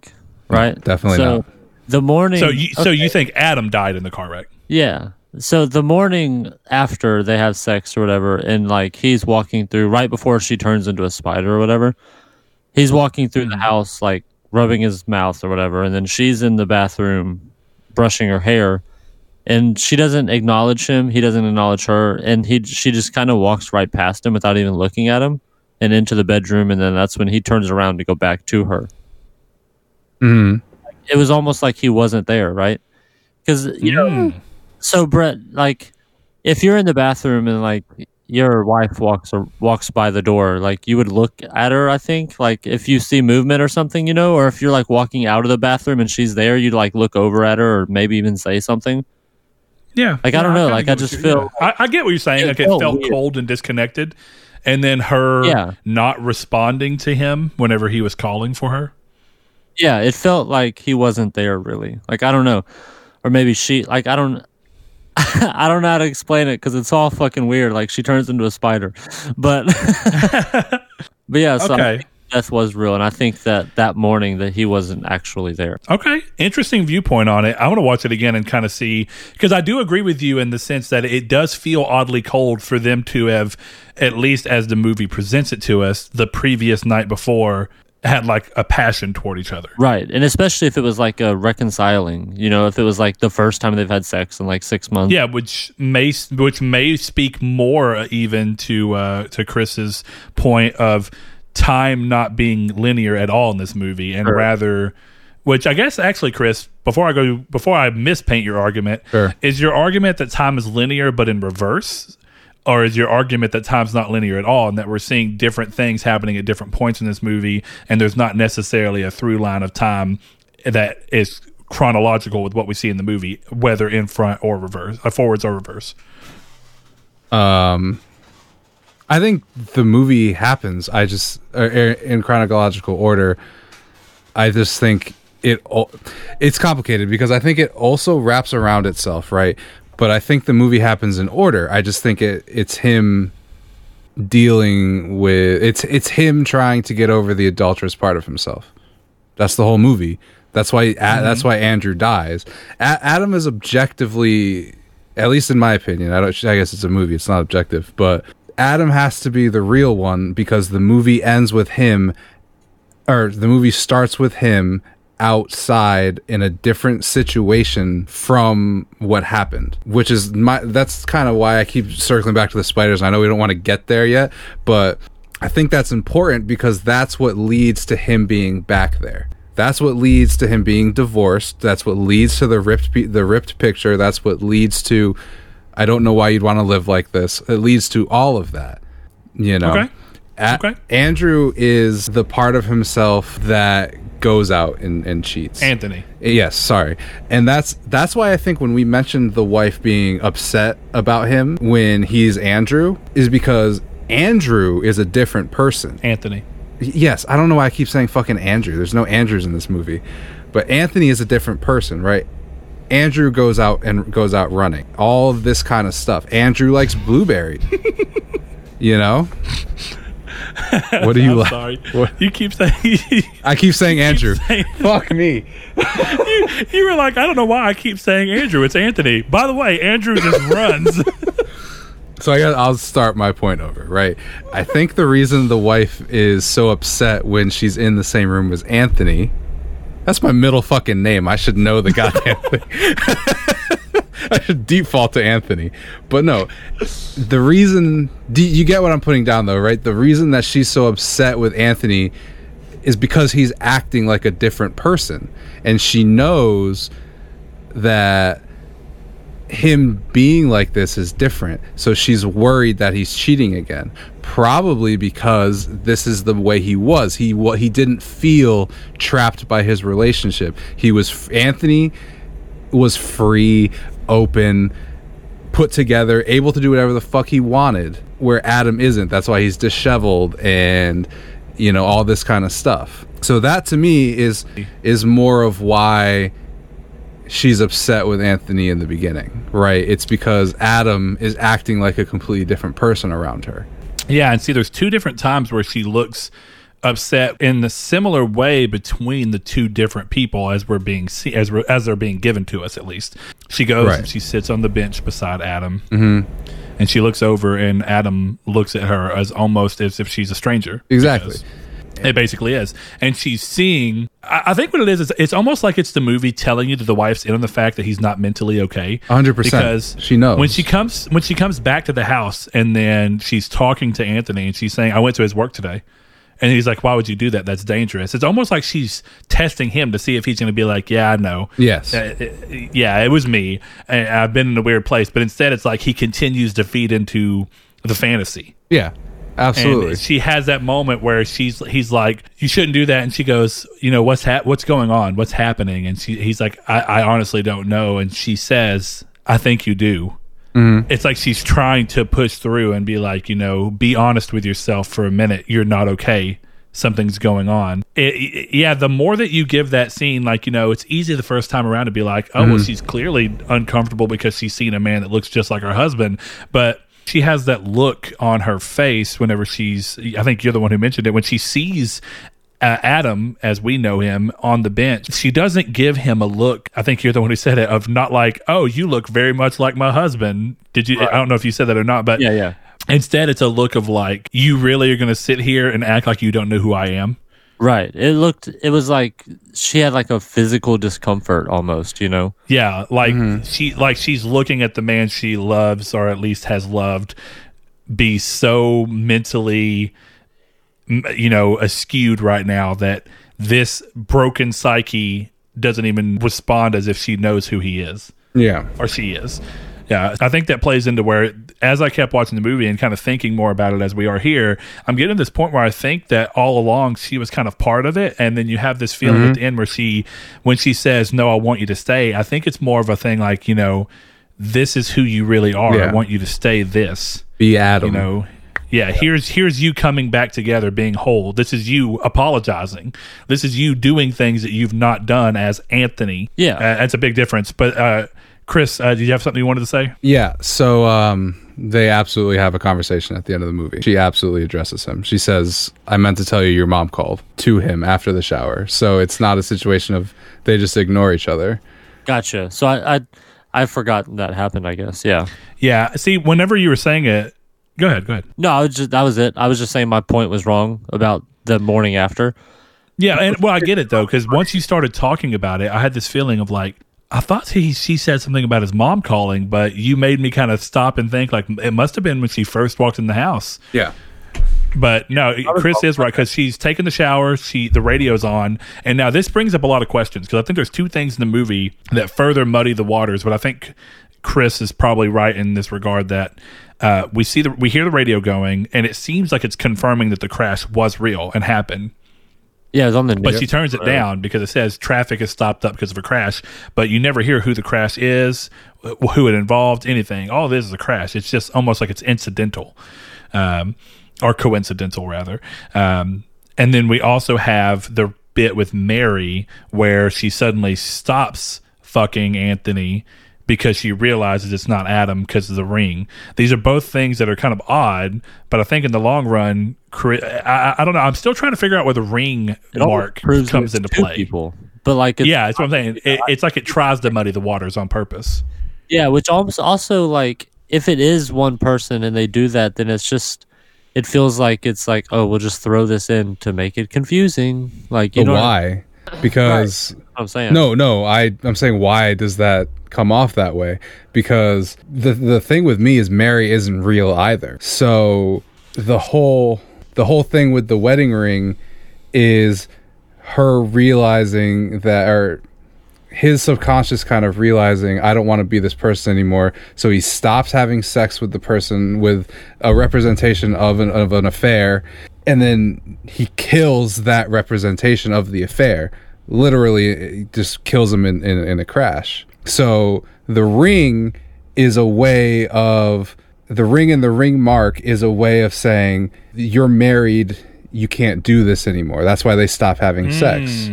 right? Definitely so not. The morning. So you, okay. so you think Adam died in the car wreck? Yeah. So the morning after they have sex or whatever, and like he's walking through right before she turns into a spider or whatever, he's walking through the house like rubbing his mouth or whatever, and then she's in the bathroom brushing her hair, and she doesn't acknowledge him, he doesn't acknowledge her, and he she just kind of walks right past him without even looking at him and into the bedroom, and then that's when he turns around to go back to her. Mm. It was almost like he wasn't there, right? Because, you know... Mm. So, Brett, like, if you're in the bathroom and, like, your wife walks or walks by the door, like, you would look at her, I think. Like, if you see movement or something, you know, or if you're, like, walking out of the bathroom and she's there, you'd, like, look over at her or maybe even say something. Yeah. Like, yeah, I don't know. I like, I just feel... Yeah. Like, I, I get what you're saying. Like, it felt, felt cold and disconnected. And then her yeah. not responding to him whenever he was calling for her. Yeah, it felt like he wasn't there, really. Like, I don't know. Or maybe she... Like, I don't... I don't know how to explain it because it's all fucking weird. Like, she turns into a spider. But, but yeah, so okay. I think death was real. And I think that that morning that he wasn't actually there. Okay. Interesting viewpoint on it. I want to watch it again and kind of see. Because I do agree with you in the sense that it does feel oddly cold for them to have, at least as the movie presents it to us, the previous night before had like a passion toward each other. Right. And especially if it was like a reconciling, you know, if it was like the first time they've had sex in like six months. Yeah, which may which may speak more even to uh, to Chris's point of time not being linear at all in this movie, and sure. rather, which I guess actually, Chris, before I go before I mispaint your argument, sure. is your argument that time is linear but in reverse? Or is your argument that time's not linear at all and that we're seeing different things happening at different points in this movie and there's not necessarily a through line of time that is chronological with what we see in the movie, whether in front or reverse, or forwards or reverse? Um, I think the movie happens. I just, or, in chronological order, I just think it. it's complicated because I think it also wraps around itself, right? But I think the movie happens in order. I just think it, it's him dealing with... It's it's him trying to get over the adulterous part of himself. That's the whole movie. That's why mm-hmm. a, that's why Andrew dies. A- Adam is objectively, at least in my opinion, I, don't, I guess it's a movie, it's not objective, but Adam has to be the real one because the movie ends with him, or the movie starts with him outside in a different situation from what happened, which is my that's kind of why I keep circling back to the spiders. I know we don't want to get there yet, but I think that's important because that's what leads to him being back there. That's what leads to him being divorced. That's what leads to the ripped the ripped picture. That's what leads to I don't know why you'd want to live like this. It leads to all of that, you know. Okay. A- okay. Andrew is the part of himself that goes out and, and cheats. Anthony. Yes, sorry. And that's that's why I think when we mentioned the wife being upset about him when he's Andrew is because Andrew is a different person. Anthony. Yes, I don't know why I keep saying fucking Andrew. There's no Andrews in this movie. But Anthony is a different person, right? Andrew goes out and goes out running. All this kind of stuff. Andrew likes blueberry. You know? What do you I'm like? Sorry. What? You keep saying. I keep saying Andrew. Keep saying, fuck me. you, you were like, I don't know why I keep saying Andrew. It's Anthony. By the way, Andrew just runs. So I got. I'll start my point over. Right. I think the reason the wife is so upset when she's in the same room as Anthony. That's my middle fucking name. I should know the goddamn thing. I should default to Anthony. But no, the reason... Do you get what I'm putting down, though, right? The reason that she's so upset with Anthony is because he's acting like a different person. And she knows that him being like this is different. So she's worried that he's cheating again. Probably because this is the way he was. He, he didn't feel trapped by his relationship. He was... Anthony was free... open, put together, able to do whatever the fuck he wanted, where Adam isn't. That's why he's disheveled and, you know, all this kind of stuff. So that to me is is more of why she's upset with Anthony in the beginning, right? It's because Adam is acting like a completely different person around her. Yeah, and see, there's two different times where she looks upset in the similar way between the two different people as we're being see- as we're, as they're being given to us. At least she goes right. and she sits on the bench beside Adam, mm-hmm. and she looks over, and Adam looks at her as almost as if she's a stranger. Exactly. It basically is. And she's seeing, I think what it is, is it's almost like it's the movie telling you that the wife's in on the fact that he's not mentally okay. one hundred percent. Because she knows. When she comes when she comes back to the house and then she's talking to Anthony and she's saying, I went to his work today. And he's like, why would you do that? That's dangerous. It's almost like she's testing him to see if he's going to be like, yeah, I know. Yes. Uh, it, yeah, it was me. I, I've been in a weird place. But instead it's like he continues to feed into the fantasy. Yeah. Absolutely. And she has that moment where she's he's like, you shouldn't do that, and she goes, you know, what's ha- what's going on, what's happening? And she he's like, I, I honestly don't know. And she says, I think you do. Mm-hmm. It's like she's trying to push through and be like, you know, be honest with yourself for a minute. You're not okay. Something's going on. It, it, yeah, the more that you give that scene, like, you know, it's easy the first time around to be like, oh, mm-hmm. well, she's clearly uncomfortable because she's seen a man that looks just like her husband, but she has that look on her face whenever she's, I think you're the one who mentioned it, when she sees uh, Adam, as we know him, on the bench, she doesn't give him a look, I think you're the one who said it, of not like, oh, you look very much like my husband. Did you? Right. I don't know if you said that or not, but yeah, yeah. Instead it's a look of like, you really are going to sit here and act like you don't know who I am? Right. It looked, it was like she had like a physical discomfort almost, you know? Yeah. Like mm-hmm. she, like she's looking at the man she loves, or at least has loved, be so mentally, you know, askewed right now that this broken psyche doesn't even respond as if she knows who he is. Yeah. Or she is. Yeah, I think that plays into where, as I kept watching the movie and kind of thinking more about it as we are here, I'm getting to this point where I think that all along she was kind of part of it, and then you have this feeling mm-hmm. at the end where she, when she says, no, I want you to stay, I think it's more of a thing like, you know, this is who you really are. Yeah. I want you to stay this. Be Adam. You know? Yeah, yeah, here's here's you coming back together, being whole. This is you apologizing. This is you doing things that you've not done as Anthony. Yeah. Uh, that's a big difference, but... uh Chris, uh, did you have something you wanted to say? Yeah, so um, they absolutely have a conversation at the end of the movie. She absolutely addresses him. She says, I meant to tell you your mom called, to him after the shower. So it's not a situation of they just ignore each other. Gotcha. So I I, I forgot that happened, I guess. Yeah. Yeah. See, whenever you were saying it, go ahead, go ahead. No, I was just, that was it. I was just saying my point was wrong about the morning after. Yeah, and well, I get it, though, because once you started talking about it, I had this feeling of like, I thought he, she said something about his mom calling, but you made me kind of stop and think, like, it must have been when she first walked in the house. Yeah. But no, Chris is right, because she's taking the shower, she the radio's on, and now this brings up a lot of questions, because I think there's two things in the movie that further muddy the waters, but I think Chris is probably right in this regard that uh, we see the, we hear the radio going, and it seems like it's confirming that the crash was real and happened. Yeah, it's on the news. But she turns it down because it says traffic is stopped up because of a crash, but you never hear who the crash is, who it involved, anything. All this is a crash. It's just almost like it's incidental, um, or coincidental, rather. Um, and then we also have the bit with Mary where she suddenly stops fucking Anthony because she realizes it's not Adam because of the ring. These are both things that are kind of odd, but I think in the long run, I, I don't know. I'm still trying to figure out where the ring mark comes into play. People. But like, it's, yeah, that's what I'm saying. It, it's like it tries to muddy the waters on purpose. Yeah, which almost also like, if it is one person and they do that, then it's just, it feels like it's like, oh, we'll just throw this in to make it confusing. Like, you but know why? What I mean? Because right. I'm saying no, no. I I'm saying why does that come off that way? Because the the thing with me is Mary isn't real either. So the whole the whole thing with the wedding ring is her realizing that, or his subconscious kind of realizing, I don't want to be this person anymore. So he stops having sex with the person with a representation of an of an affair. And then he kills that representation of the affair. Literally, it just kills him in, in, in a crash. So the ring is a way of... The ring and the ring mark is a way of saying, you're married, you can't do this anymore. That's why they stop having mm, sex.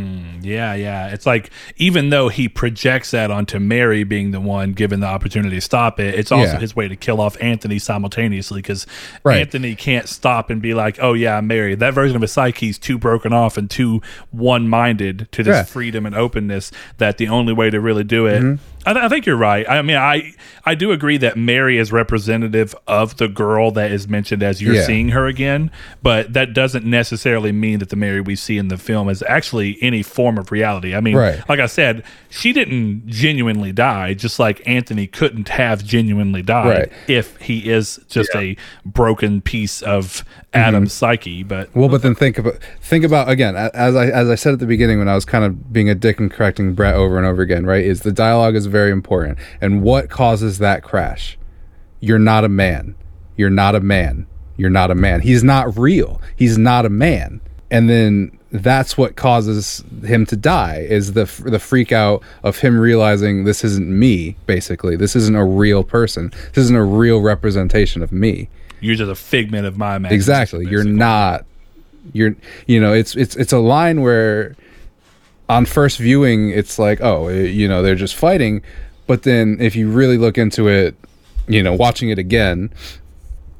Yeah, yeah. It's like, even though he projects that onto Mary being the one given the opportunity to stop it, it's also yeah. his way to kill off Anthony simultaneously, because right. Anthony can't stop and be like, oh yeah, I'm married. That version of his psyche's too broken off and too one-minded to this yeah. freedom and openness that the only way to really do it. Mm-hmm. I, th- I think you're right. I mean, I I do agree that Mary is representative of the girl that is mentioned as you're yeah. seeing her again, but that doesn't necessarily mean that the Mary we see in the film is actually any form of reality. I mean, right. like I said, she didn't genuinely die, just like Anthony couldn't have genuinely died right. if he is just yeah. a broken piece of Adam's mm-hmm. psyche. But well, but then think about think about again, as I as I said at the beginning when I was kind of being a dick and correcting Brett over and over again, right? Is the dialogue is very important. And what causes that crash? You're not a man. You're not a man. You're not a man. He's not real. He's not a man. And then that's what causes him to die, is the the freak out of him realizing this isn't me, basically. This isn't a real person. This isn't a real representation of me. You're just a figment of my imagination. Exactly. Basically. You're not you're you know, it's it's it's a line where on first viewing, it's like, oh, you know, they're just fighting. But then if you really look into it, you know, watching it again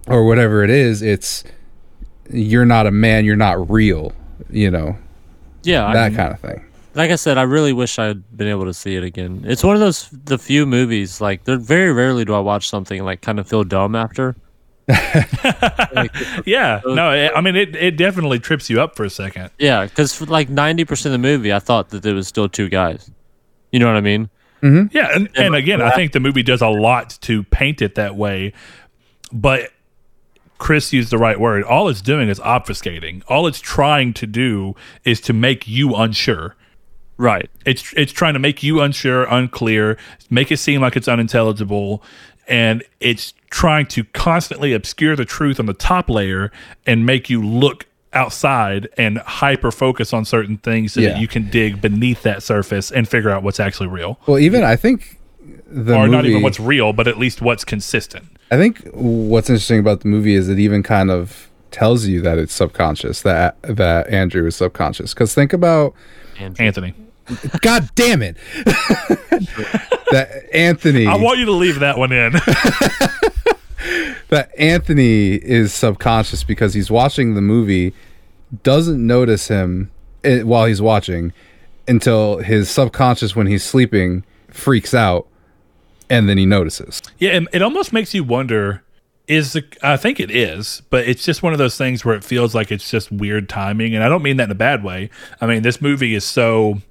or whatever it is, it's you're not a man, you're not real, you know. Yeah. That I mean, kind of thing. Like I said, I really wish I had been able to see it again. It's one of those, the few movies, like, they're very rarely do I watch something and, like, kind of feel dumb after. yeah no it, I mean it, it definitely trips you up for a second, yeah because for like ninety percent of the movie I thought that there was still two guys, you know what I mean? Mm-hmm. yeah and, and again I think the movie does a lot to paint it that way, but Chris used the right word. All it's doing is obfuscating. All it's trying to do is to make you unsure. Right. It's it's trying to make you unsure, unclear, make it seem like it's unintelligible, and it's trying to constantly obscure the truth on the top layer and make you look outside and hyper focus on certain things so yeah. that you can dig beneath that surface and figure out what's actually real. Well, even I think the or movie, not even what's real, but at least what's consistent. I think what's interesting about the movie is it even kind of tells you that it's subconscious, that that Andrew is subconscious. Because think about Andrew. Anthony. God damn it. That Anthony. I want you to leave that one in. That Anthony is subconscious because he's watching the movie, doesn't notice him while he's watching until his subconscious, when he's sleeping, freaks out, and then he notices. Yeah, and it almost makes you wonder. Is the, I think it is, but it's just one of those things where it feels like it's just weird timing, and I don't mean that in a bad way. I mean, this movie is so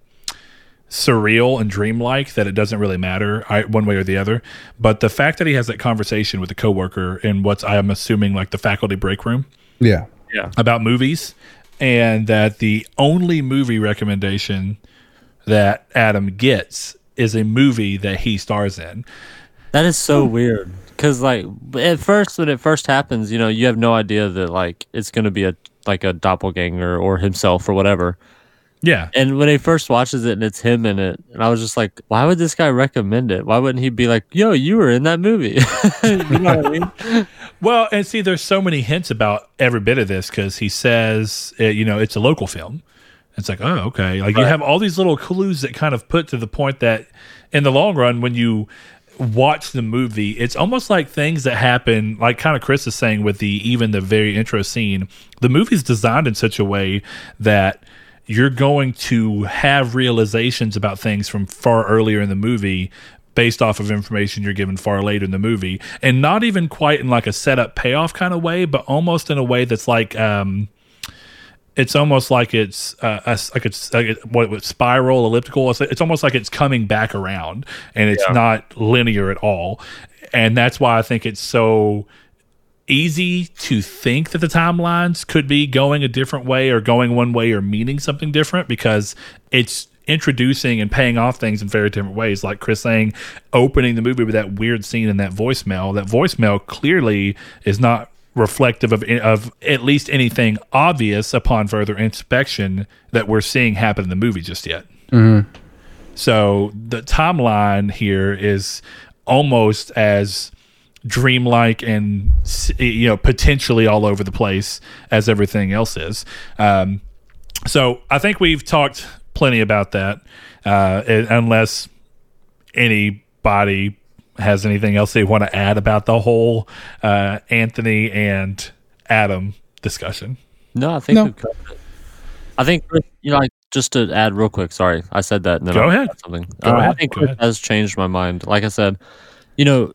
surreal and dreamlike that it doesn't really matter I, one way or the other. But the fact that he has that conversation with a coworker in what's, I'm assuming, like the faculty break room, yeah, yeah, about movies, and that the only movie recommendation that Adam gets is a movie that he stars in. That is so weird. Because, like, at first, when it first happens, you know, you have no idea that, like, it's going to be a like a doppelganger or himself or whatever. Yeah. And when he first watches it and it's him in it, and I was just like, why would this guy recommend it? Why wouldn't he be like, yo, you were in that movie? You know what I mean? Well, and see, there's so many hints about every bit of this, because he says, uh, you know, it's a local film. It's like, oh, okay. Like, right. You have all these little clues that kind of put to the point that in the long run, when you watch the movie, it's almost like things that happen, like kind of Chris is saying with the even the very intro scene, the movie's designed in such a way that you're going to have realizations about things from far earlier in the movie based off of information you're given far later in the movie, and not even quite in like a setup payoff kind of way, but almost in a way that's like um it's almost like it's uh, a, like it's like it, what, what spiral elliptical. It's, it's almost like it's coming back around, and it's yeah. not linear at all. And that's why I think it's so easy to think that the timelines could be going a different way or going one way or meaning something different, because it's introducing and paying off things in very different ways. Like Chris saying, opening the movie with that weird scene and that voicemail. That voicemail clearly is not reflective of of at least anything obvious upon further inspection that we're seeing happen in the movie just yet. Mm-hmm. So the timeline here is almost as dreamlike and, you know, potentially all over the place as everything else is. Um, so I think we've talked plenty about that, uh, unless anybody has anything else they want to add about the whole uh, Anthony and Adam discussion. No, I think no. we've covered it. I think, you know, I, just to add real quick, sorry, I said that. And then Go ahead. Something. Go uh, ahead. I think Go it ahead. has changed my mind. Like I said, you know,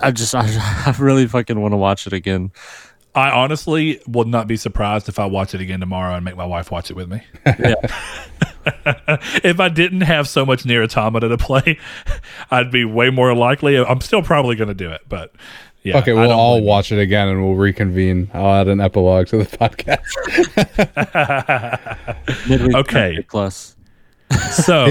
I just, I, I really fucking want to watch it again. I honestly would not be surprised if I watch it again tomorrow and make my wife watch it with me. Yeah. If I didn't have so much Nier Automata to play, I'd be way more likely. I'm still probably going to do it, but yeah. Okay, we'll all really watch it again and we'll reconvene. I'll add an epilogue to the podcast. Okay. Plus. So,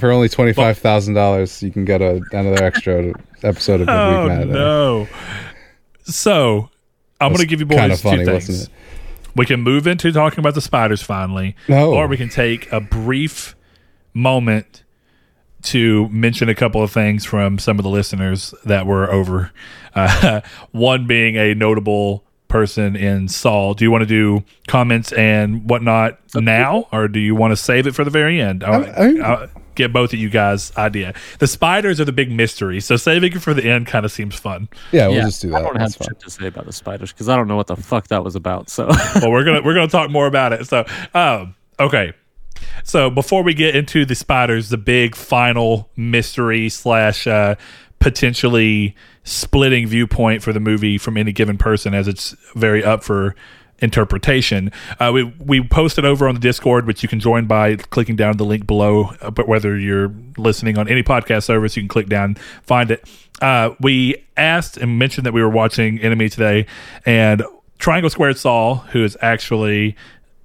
for only twenty-five thousand dollars, you can get a, another extra episode of Midweek oh, Matinee. No. So, I'm going to give you boys funny, two things. We can move into talking about the spiders finally, no. or we can take a brief moment to mention a couple of things from some of the listeners that were over. Uh, one being a notable person in Saul. Do you want to do comments and whatnot now, or do you want to save it for the very end? I'll, I'll, I'll get both of you guys' idea. The spiders are the big mystery, so saving it for the end kind of seems fun. Yeah, we'll yeah, just do that. I don't That's have shit to say about the spiders because I don't know what the fuck that was about. So, well, we're gonna we're gonna talk more about it. So, um, okay. So before we get into the spiders, the big final mystery slash uh, potentially splitting viewpoint for the movie from any given person, as it's very up for interpretation. Uh, we we posted over on the Discord, which you can join by clicking down the link below. But whether you're listening on any podcast service, you can click down, find it. Uh, we asked and mentioned that we were watching Enemy today, and Triangle Squared Saul, who is actually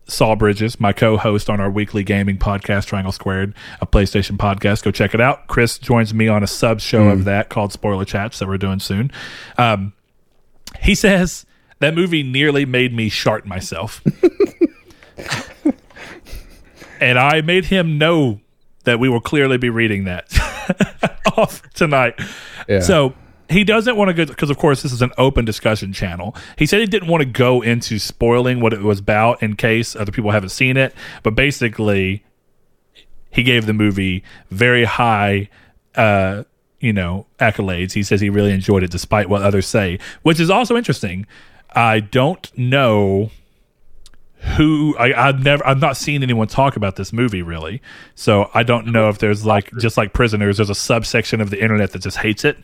Saul Bridges, my co-host on our weekly gaming podcast, Triangle Squared, a PlayStation podcast. Go check it out. Chris joins me on a sub show mm. of that called Spoiler Chats that we're doing soon. Um, he says that movie nearly made me shart myself. And I made him know that we will clearly be reading that off tonight. Yeah. So he doesn't want to go, because of course this is an open discussion channel. He said he didn't want to go into spoiling what it was about in case other people haven't seen it, but basically he gave the movie very high uh, you know, accolades. He says he really enjoyed it despite what others say, which is also interesting. I don't know who I, I've never I've not seen anyone talk about this movie really. So I don't know if there's like just like Prisoners, there's a subsection of the internet that just hates it.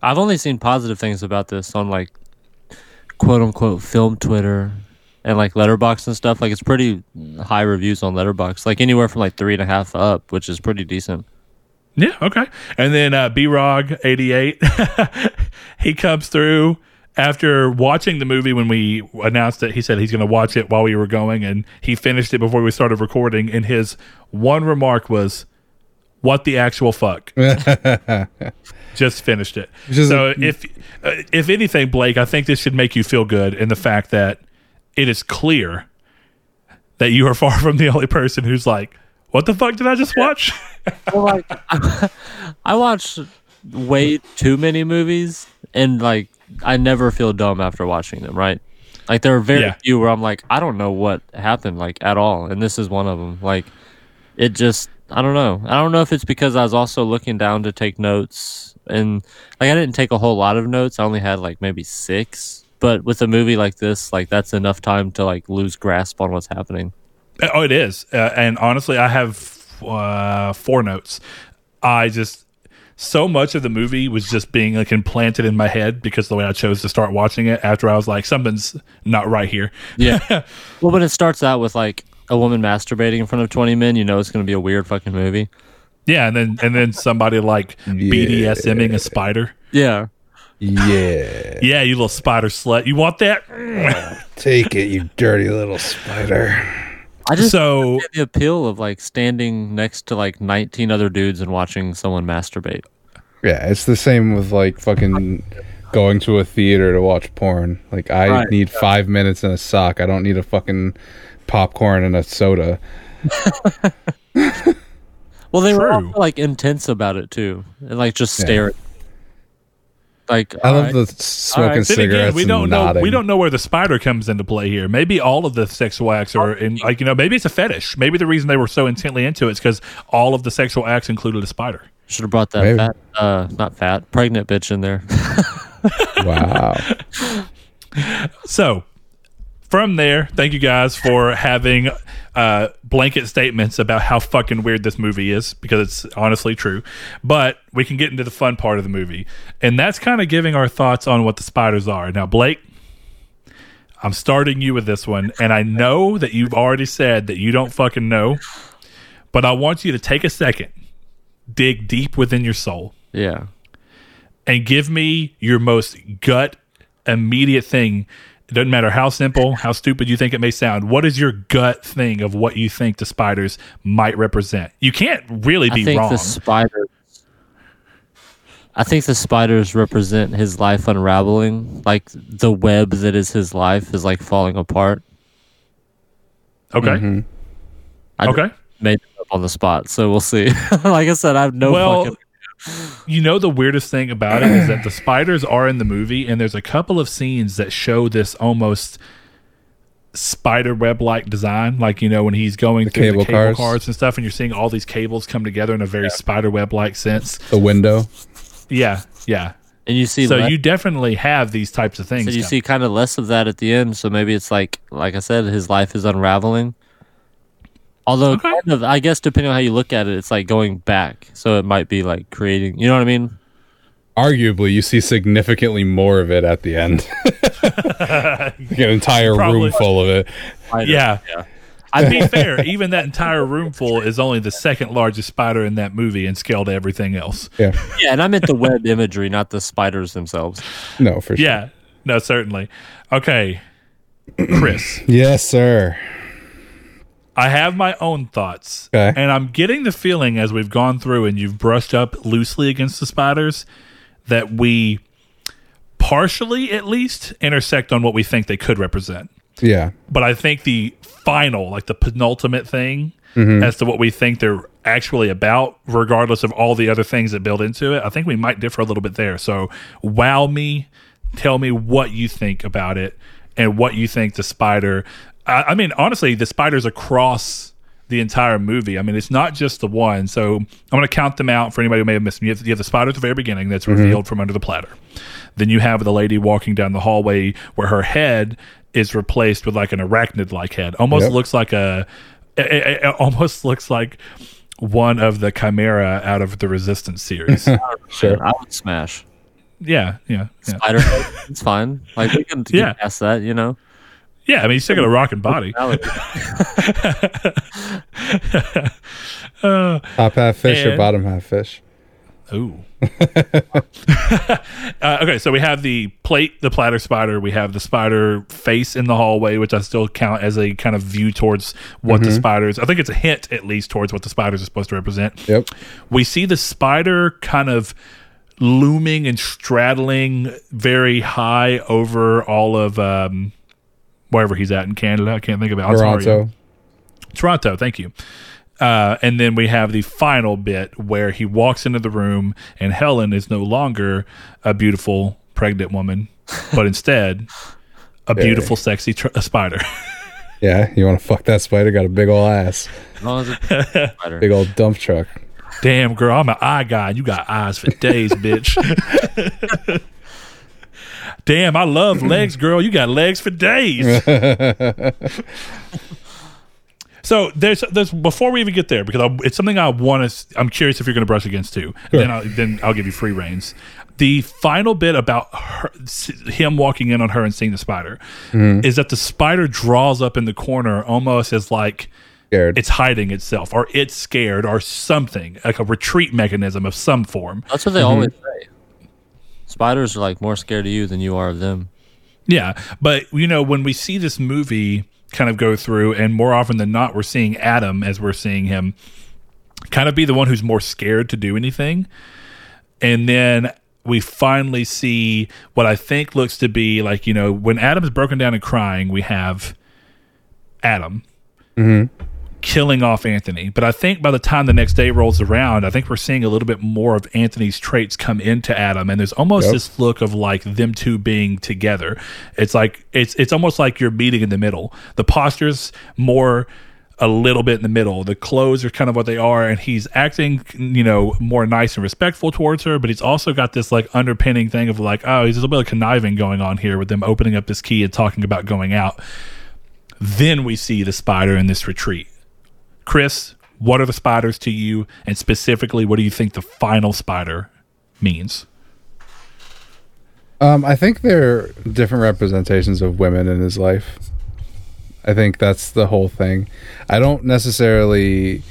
I've only seen positive things about this on like quote unquote film Twitter and like Letterboxd and stuff. Like it's pretty high reviews on Letterboxd, like anywhere from like three and a half up, which is pretty decent. Yeah, okay. And then uh, B Rog eighty-eight, he comes through after watching the movie when we announced it. He said he's going to watch it while we were going, and he finished it before we started recording. And his one remark was, "What the actual fuck?" Just finished it. Just so like, if if anything, Blake, I think this should make you feel good in the fact that it is clear that you are far from the only person who's like, "What the fuck did I just watch?" Well, like, I, I watched way too many movies, and like I never feel dumb after watching them. Right? Like there are very yeah. few where I'm like, I don't know what happened like at all, and this is one of them. Like it just. I don't know. I don't know if it's because I was also looking down to take notes, and like I didn't take a whole lot of notes. I only had like maybe six. But with a movie like this, like that's enough time to like lose grasp on what's happening. Oh, it is. Uh, and honestly, I have uh, four notes. I just so much of the movie was just being like implanted in my head because of the way I chose to start watching it. After I was like, something's not right here. Yeah. Well, but it starts out with like a woman masturbating in front of twenty men, you know it's going to be a weird fucking movie. Yeah, and then and then somebody like yeah. BDSMing a spider. Yeah. Yeah. Yeah, you little spider slut. You want that? Yeah, take it, you dirty little spider. I just so the appeal of like standing next to like nineteen other dudes and watching someone masturbate. Yeah, it's the same with like fucking going to a theater to watch porn. Like I right. need five minutes in a sock. I don't need a fucking popcorn and a soda. Well, they True. were also, like intense about it too, and like just staring. Like, I love right. the smoking right. cigarettes. Again, we don't and know. Nodding. We don't know where the spider comes into play here. Maybe all of the sexual acts are in, like, you know, maybe it's a fetish. Maybe the reason they were so intently into it is because all of the sexual acts included a spider. Should have brought that maybe. fat, uh, not fat, pregnant bitch in there. Wow. So, from there, thank you guys for having uh, blanket statements about how fucking weird this movie is, because it's honestly true. But we can get into the fun part of the movie. And that's kind of giving our thoughts on what the spiders are. Now, Blake, I'm starting you with this one. And I know that you've already said that you don't fucking know. But I want you to take a second, dig deep within your soul. Yeah. And give me your most gut immediate thing. It doesn't matter how simple, how stupid you think it may sound. What is your gut thing of what you think the spiders might represent? You can't really be I think wrong. The spiders, I think the spiders represent his life unraveling. Like the web that is his life is like falling apart. Okay. Mm-hmm. I okay. made it up on the spot, so we'll see. Like I said, I have no well, fucking... You know, the weirdest thing about it is that the spiders are in the movie, and there's a couple of scenes that show this almost spider web like design. Like, you know, when he's going the through cable the cable cars. cars and stuff, and you're seeing all these cables come together in a very yeah. spider web like sense. The window. Yeah, yeah. And you see, so le- you definitely have these types of things. So you coming. see kind of less of that at the end. So maybe it's like, like I said, his life is unraveling. Although, okay. kind of, I guess, depending on how you look at it, it's like going back. So it might be like creating, you know what I mean? Arguably, you see significantly more of it at the end. Like an entire Probably. room full of it. Yeah. yeah. I'd be fair. Even that entire room full is only the second largest spider in that movie and scale to everything else. Yeah. Yeah. And I meant the web imagery, not the spiders themselves. No, for sure. Yeah. No, certainly. Okay. Chris. Yes, sir. I have my own thoughts, okay. and I'm getting the feeling as we've gone through and you've brushed up loosely against the spiders that we partially, at least, intersect on what we think they could represent. Yeah. But I think the final, like the penultimate thing mm-hmm. as to what we think they're actually about, regardless of all the other things that build into it, I think we might differ a little bit there. So wow me, tell me what you think about it and what you think the spider... I mean, honestly, the spiders across the entire movie. I mean, it's not just the one. So I'm going to count them out for anybody who may have missed them. You have, you have the spider at the very beginning that's mm-hmm. revealed from under the platter. Then you have the lady walking down the hallway where her head is replaced with like an arachnid-like head. Almost yep. looks like a... It, it, it almost looks like one of the Chimera out of the Resistance series. Sure. I would smash. Yeah, yeah. yeah. Spider head, it's fine. Like, we can yeah. get past that, you know? Yeah, I mean, he's still got a rocking body. uh, Top half fish and, or bottom half fish? Ooh. uh, okay, so we have the plate, the platter spider. We have the spider face in the hallway, which I still count as a kind of view towards what mm-hmm. the spiders... I think it's a hint, at least, towards what the spiders are supposed to represent. Yep. We see the spider kind of... looming and straddling very high over all of um, wherever he's at in Canada. I can't think of it. I'm Toronto. Sorry. Toronto, thank you. Uh, and then we have the final bit where he walks into the room and Helen is no longer a beautiful pregnant woman, but instead a yeah. beautiful, sexy tr- a spider. Yeah, you want to fuck that spider? Got a big old ass. As long as it's a spider. Big old dump truck. Damn, girl, I'm an eye guy. You got eyes for days, bitch. Damn, I love legs, girl. You got legs for days. So there's, there's before we even get there, because I, it's something I want to. I'm curious if you're going to brush against too. Sure. Then, I'll, then I'll give you free reins. The final bit about her, him walking in on her and seeing the spider mm. is that the spider draws up in the corner, almost as like. Scared. It's hiding itself, or it's scared, or something like a retreat mechanism of some form. That's what they mm-hmm. always say. Spiders are like more scared of you than you are of them. Yeah, but you know, when we see this movie kind of go through, and more often than not, we're seeing Adam as we're seeing him kind of be the one who's more scared to do anything, and then we finally see what I think looks to be like, you know, when Adam's broken down and crying, we have Adam. Mm-hmm. killing off Anthony. But I think by the time the next day rolls around, I think we're seeing a little bit more of Anthony's traits come into Adam, and there's almost yep. this look of like them two being together. It's like it's it's almost like you're meeting in the middle. The posture's more a little bit in the middle. The clothes are kind of what they are, and he's acting, you know, more nice and respectful towards her, but he's also got this like underpinning thing of like, oh, he's a little bit of conniving going on here with them opening up this key and talking about going out. Then we see the spider in this retreat. Chris, what are the spiders to you, and specifically, what do you think the final spider means? Um, I think they're different representations of women in his life. I think that's the whole thing. I don't necessarily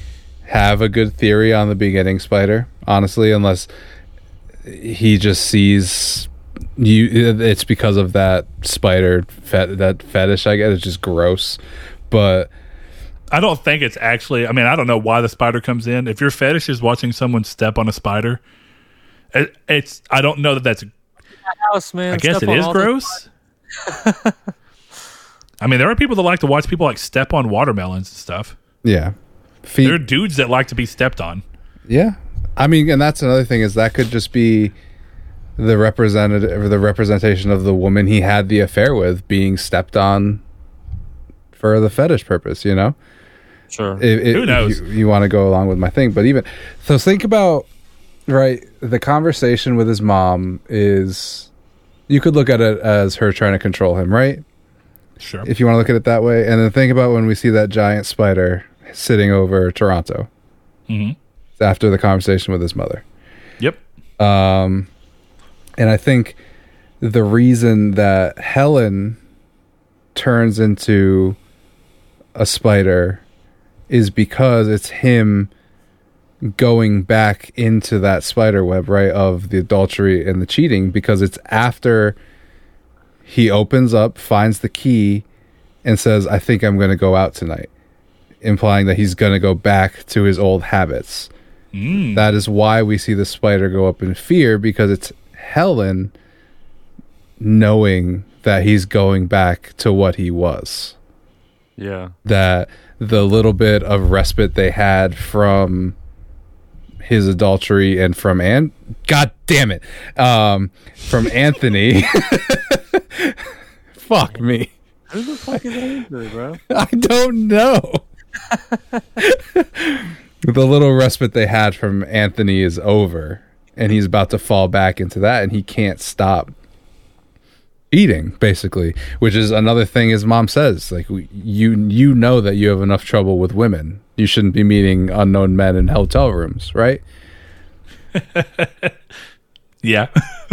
have a good theory on the beginning spider, honestly, unless he just sees you. It's because of that spider fet- that fetish I get. It's just gross, but I don't think it's actually... I mean, I don't know why the spider comes in. If your fetish is watching someone step on a spider, it, it's... I don't know that that's... House, man. I guess step it is gross. I mean, there are people that like to watch people like step on watermelons and stuff. Yeah. Feet. There are dudes that like to be stepped on. Yeah. I mean, and that's another thing, is that could just be the representative or the representation of the woman he had the affair with being stepped on for the fetish purpose, you know? Sure. It, it, Who knows? You, you want to go along with my thing, but even so, think about, right, the conversation with his mom is, you could look at it as her trying to control him, right? Sure. If you want to look at it that way. And then think about when we see that giant spider sitting over Toronto mm-hmm. after the conversation with his mother. Yep. Um, and I think the reason that Helen turns into a spider is because it's him going back into that spider web, right, of the adultery and the cheating, because it's after he opens up, finds the key, and says, I think I'm going to go out tonight, implying that he's going to go back to his old habits. Mm. That is why we see the spider go up in fear, because it's Helen knowing that he's going back to what he was. Yeah. That the little bit of respite they had from his adultery and from An- God damn it. Um, from Anthony. Fuck me. Who the fuck is Anthony, bro? I don't know. The little respite they had from Anthony is over, and he's about to fall back into that, and he can't stop eating, basically, which is another thing his mom says, like, you you know that you have enough trouble with women, you shouldn't be meeting unknown men in hotel rooms, right? Yeah.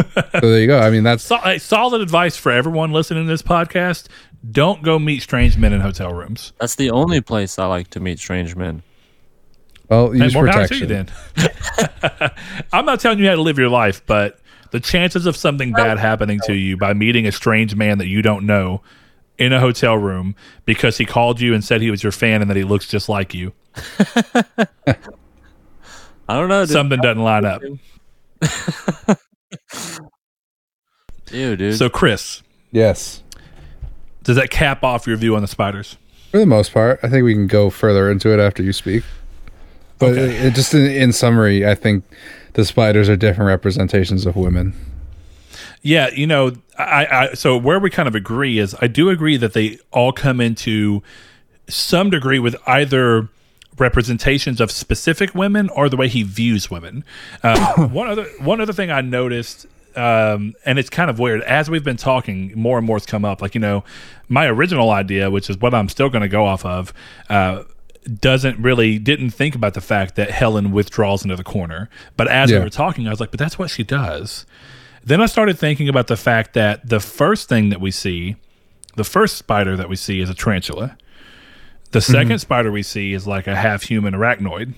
So there you go. I mean, that's so- solid advice for everyone listening to this podcast. Don't go meet strange men in hotel rooms. That's the only place I like to meet strange men. Well, use more protection then. I'm not telling you how to live your life, but the chances of something bad happening to you by meeting a strange man that you don't know in a hotel room because he called you and said he was your fan and that he looks just like you. I don't know. Dude. Something doesn't line up. Ew, dude. So, Chris. Yes. Does that cap off your view on the spiders? For the most part. I think we can go further into it after you speak. But okay. it, it just in, in summary, I think the spiders are different representations of women. Yeah, you know, I, I so where we kind of agree is I do agree that they all come into some degree with either representations of specific women or the way he views women. Um, one other one other thing I noticed, um, and it's kind of weird, as we've been talking, more and more's come up. Like, you know, my original idea, which is what I'm still going to go off of, uh, doesn't really didn't think about the fact that Helen withdraws into the corner. But as yeah. we were talking, I was like, but that's what she does. Then I started thinking about the fact that the first thing that we see, the first spider that we see is a tarantula. The mm-hmm. second spider we see is like a half human arachnoid,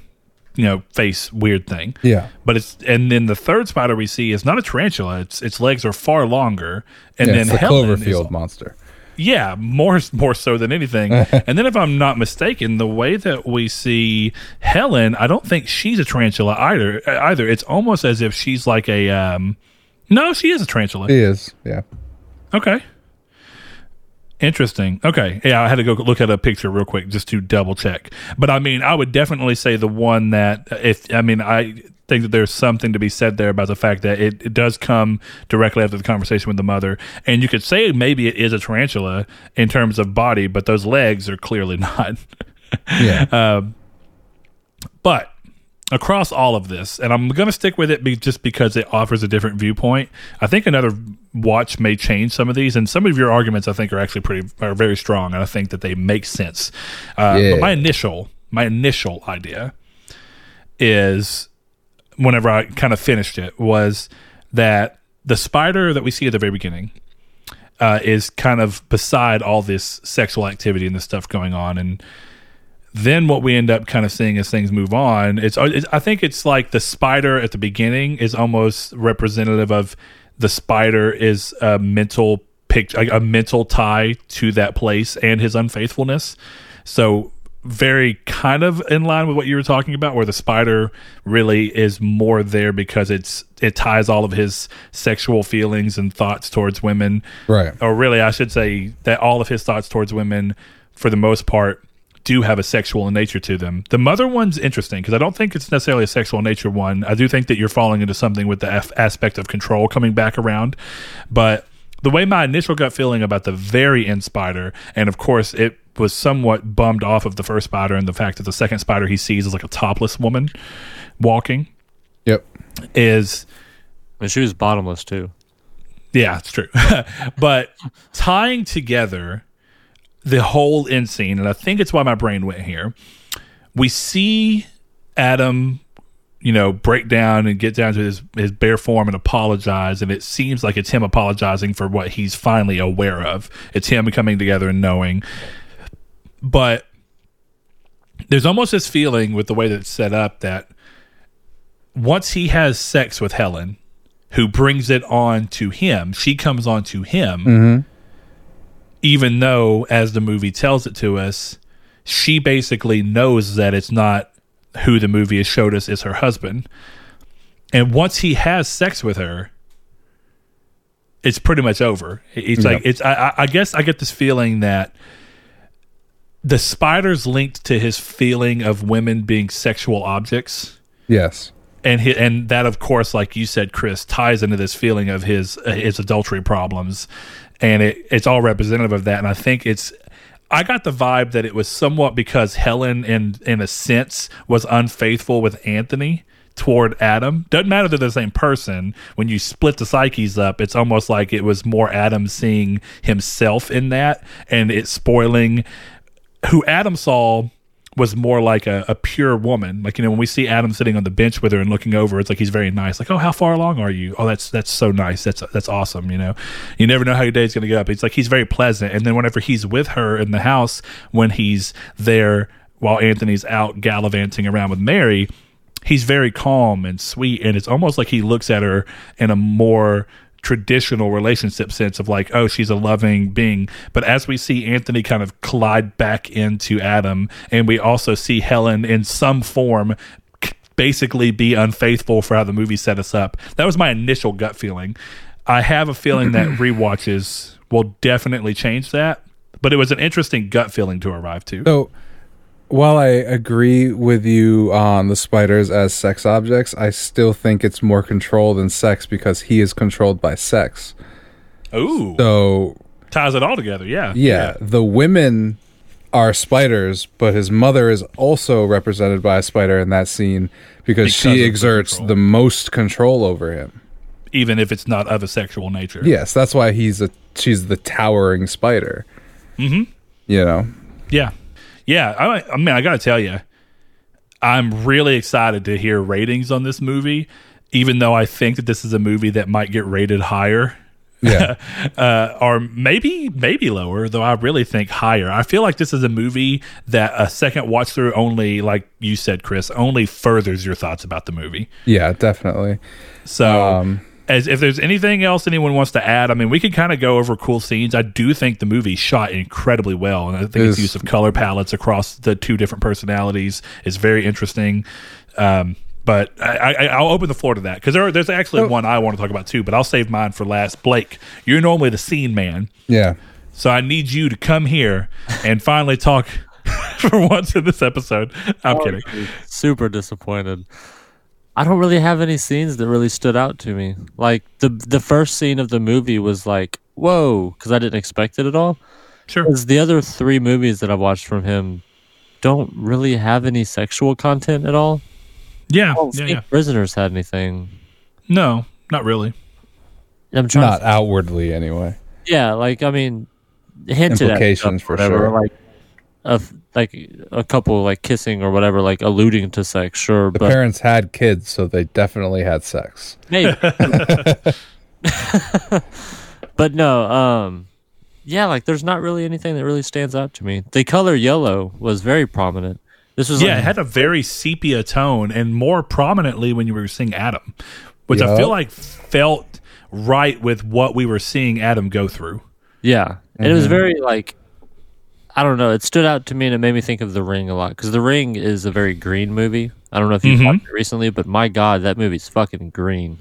you know, face weird thing. Yeah. But it's and then the third spider we see is not a tarantula. It's its legs are far longer. And yeah, then it's Helen a Cloverfield is, monster. Yeah, more more so than anything. And then if I'm not mistaken, the way that we see Helen, I don't think she's a tarantula either. Either It's almost as if she's like a... Um, no, she is a tarantula. She is, yeah. Okay. Interesting. Okay. Yeah, I had to go look at a picture real quick just to double check. But I mean, I would definitely say the one that, if I mean, I think that there's something to be said there about the fact that it, it does come directly after the conversation with the mother. And you could say maybe it is a tarantula in terms of body, but those legs are clearly not. Yeah. Uh, but across all of this, and I'm going to stick with it be, just because it offers a different viewpoint. I think another watch may change some of these, and some of your arguments I think are actually pretty are very strong, and I think that they make sense. Uh, yeah. But my initial my initial idea is, whenever I kind of finished it, was that the spider that we see at the very beginning uh, is kind of beside all this sexual activity and this stuff going on, and then what we end up kind of seeing as things move on, it's, it's I think it's like the spider at the beginning is almost representative of the spider is a mental picture, a mental tie to that place and his unfaithfulness. So very kind of in line with what you were talking about, where the spider really is more there because it's it ties all of his sexual feelings and thoughts towards women, right? Or really, I should say that all of his thoughts towards women, for the most part, do have a sexual nature to them. The mother one's interesting because I don't think it's necessarily a sexual nature one. I do think that you're falling into something with the af- aspect of control coming back around. But the way my initial gut feeling about the very end spider, and of course it was somewhat bummed off of the first spider and the fact that the second spider he sees is like a topless woman walking. Yep. Is... And she was bottomless too. Yeah, it's true. But tying together the whole end scene, and I think it's why my brain went here, we see Adam, you know, break down and get down to his, his bare form and apologize, and it seems like it's him apologizing for what he's finally aware of. It's him coming together and knowing. But there's almost this feeling with the way that it's set up that once he has sex with Helen, who brings it on to him, she comes on to him, mm-hmm. Even though, as the movie tells it to us, she basically knows that it's not who the movie has showed us is her husband. And once he has sex with her, it's pretty much over. It's yeah. like it's. I, I guess I get this feeling that the spider's linked to his feeling of women being sexual objects. Yes. And he, and that, of course, like you said, Chris, ties into this feeling of his uh, his adultery problems. And it, it's all representative of that. And I think it's, I got the vibe that it was somewhat because Helen, in, in a sense, was unfaithful with Anthony toward Adam. Doesn't matter that they're the same person. When you split the psyches up, it's almost like it was more Adam seeing himself in that. And it's spoiling who Adam saw was more like a, a pure woman. Like, you know, when we see Adam sitting on the bench with her and looking over, it's like he's very nice. Like, oh, how far along are you? Oh, that's that's so nice. That's that's awesome, you know. You never know how your day's going to get up. It's like he's very pleasant. And then whenever he's with her in the house, when he's there while Anthony's out gallivanting around with Mary, he's very calm and sweet. And it's almost like he looks at her in a more traditional relationship sense of like, oh, she's a loving being. But as we see Anthony kind of collide back into Adam, and we also see Helen in some form basically be unfaithful for how the movie set us up. That was my initial gut feeling. I have a feeling that rewatches will definitely change that, but it was an interesting gut feeling to arrive to. So while I agree with you on the spiders as sex objects, I still think it's more control than sex because he is controlled by sex. Ooh. So ties it all together, yeah. Yeah. Yeah. The women are spiders, but his mother is also represented by a spider in that scene because, because she exerts control. The most control over him. Even if it's not of a sexual nature. Yes, that's why he's a she's the towering spider. Mm-hmm. You know? Yeah. Yeah, I, I mean, I got to tell you, I'm really excited to hear ratings on this movie, even though I think that this is a movie that might get rated higher. Yeah. uh, or maybe maybe lower, though I really think higher. I feel like this is a movie that a second watch through only, like you said, Chris, only furthers your thoughts about the movie. Yeah, definitely. So... Um. As if there's anything else anyone wants to add, I mean, we could kind of go over cool scenes. I do think the movie shot incredibly well, and I think its, its use of color palettes across the two different personalities is very interesting. Um, but I, I, I'll open the floor to that because there there's actually oh. one I want to talk about too, but I'll save mine for last. Blake, you're normally the scene man. Yeah. So I need you to come here and finally talk for once in this episode. I'm oh, kidding. Super disappointed. I don't really have any scenes that really stood out to me. Like the the first scene of the movie was like, whoa, because I didn't expect it at all. Sure. Because the other three movies that I've watched from him don't really have any sexual content at all. Yeah. I don't yeah, think yeah. Prisoners had anything. No, not really. I'm trying not to outwardly anyway. Yeah, like I mean, hinted implications at stuff, for whatever, sure. Like a like a couple like kissing or whatever, like alluding to sex. Sure, the but, parents had kids, so they definitely had sex. Maybe. But no, um, yeah, like there's not really anything that really stands out to me. The color yellow was very prominent. This was yeah, like, it had a very sepia tone, and more prominently when you were seeing Adam, which yep. I feel like felt right with what we were seeing Adam go through. Yeah, and mm-hmm. it was very like, I don't know, it stood out to me, and it made me think of The Ring a lot, because The Ring is a very green movie. I don't know if you've mm-hmm. watched it recently, but my God, that movie's fucking green.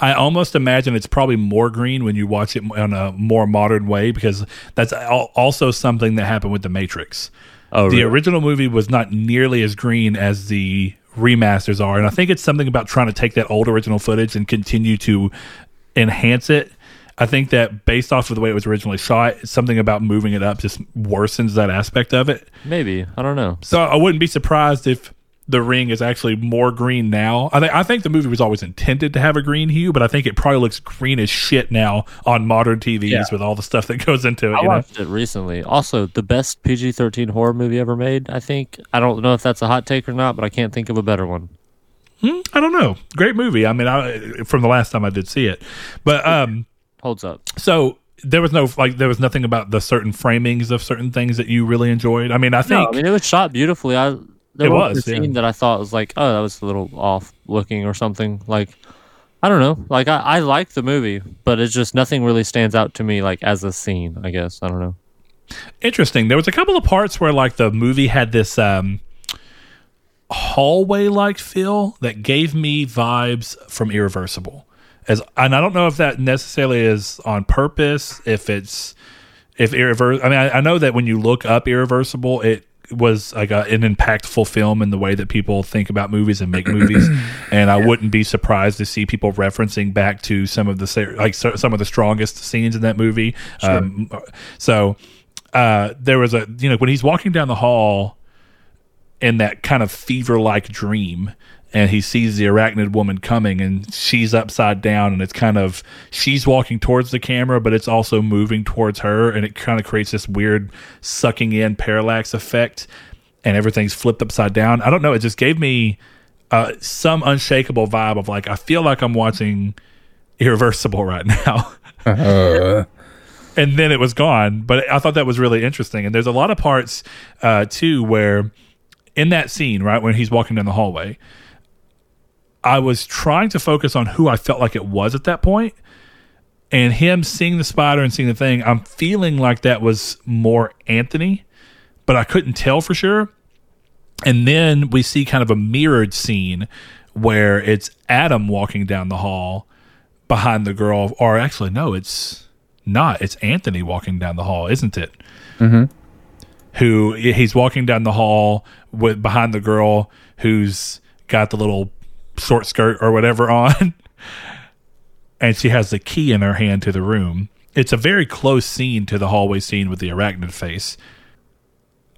I almost imagine it's probably more green when you watch it in a more modern way, because that's also something that happened with The Matrix. Oh, the really? original movie was not nearly as green as the remasters are, and I think it's something about trying to take that old original footage and continue to enhance it. I think that based off of the way it was originally shot, something about moving it up just worsens that aspect of it. Maybe. I don't know. So I wouldn't be surprised if The Ring is actually more green now. I, th- I think the movie was always intended to have a green hue, but I think it probably looks green as shit now on modern T Vs yeah. with all the stuff that goes into it. I you watched know? it recently. Also, the best P G thirteen horror movie ever made, I think. I don't know if that's a hot take or not, but I can't think of a better one. Hmm? I don't know. Great movie. I mean, I, from the last time I did see it. But... um. holds up. So there was no like there was nothing about the certain framings of certain things that you really enjoyed. I mean, I think no, I mean it was shot beautifully. I there it was a yeah. scene that I thought was like, oh, that was a little off looking or something. Like I don't know. Like I, I like the movie, but it's just nothing really stands out to me like as a scene, I guess. I don't know. Interesting. There was a couple of parts where like the movie had this um hallway like feel that gave me vibes from Irreversible. As, and I don't know if that necessarily is on purpose, if it's if irreversible. I mean, I, I know that when you look up Irreversible, it was like a, an impactful film in the way that people think about movies and make movies. And I yeah. wouldn't be surprised to see people referencing back to some of the like so, some of the strongest scenes in that movie. Sure. Um, so uh, there was a you know when he's walking down the hall in that kind of fever-like dream. And he sees the arachnid woman coming, and she's upside down, and it's kind of she's walking towards the camera, but it's also moving towards her, and it kind of creates this weird sucking in parallax effect, and everything's flipped upside down. I don't know. It just gave me uh, some unshakable vibe of like I feel like I'm watching Irreversible right now, uh. and then it was gone. But I thought that was really interesting. And there's a lot of parts uh, too where in that scene, right when he's walking down the hallway. I was trying to focus on who I felt like it was at that point, and him seeing the spider and seeing the thing, I'm feeling like that was more Anthony, but I couldn't tell for sure. And then we see kind of a mirrored scene where it's Adam walking down the hall behind the girl, or actually, no, it's not. It's Anthony walking down the hall, isn't it? Mm-hmm. Who he's walking down the hall with behind the girl who's got the little short skirt or whatever on, and she has the key in her hand to the room. It's a very close scene to the hallway scene with the arachnid face.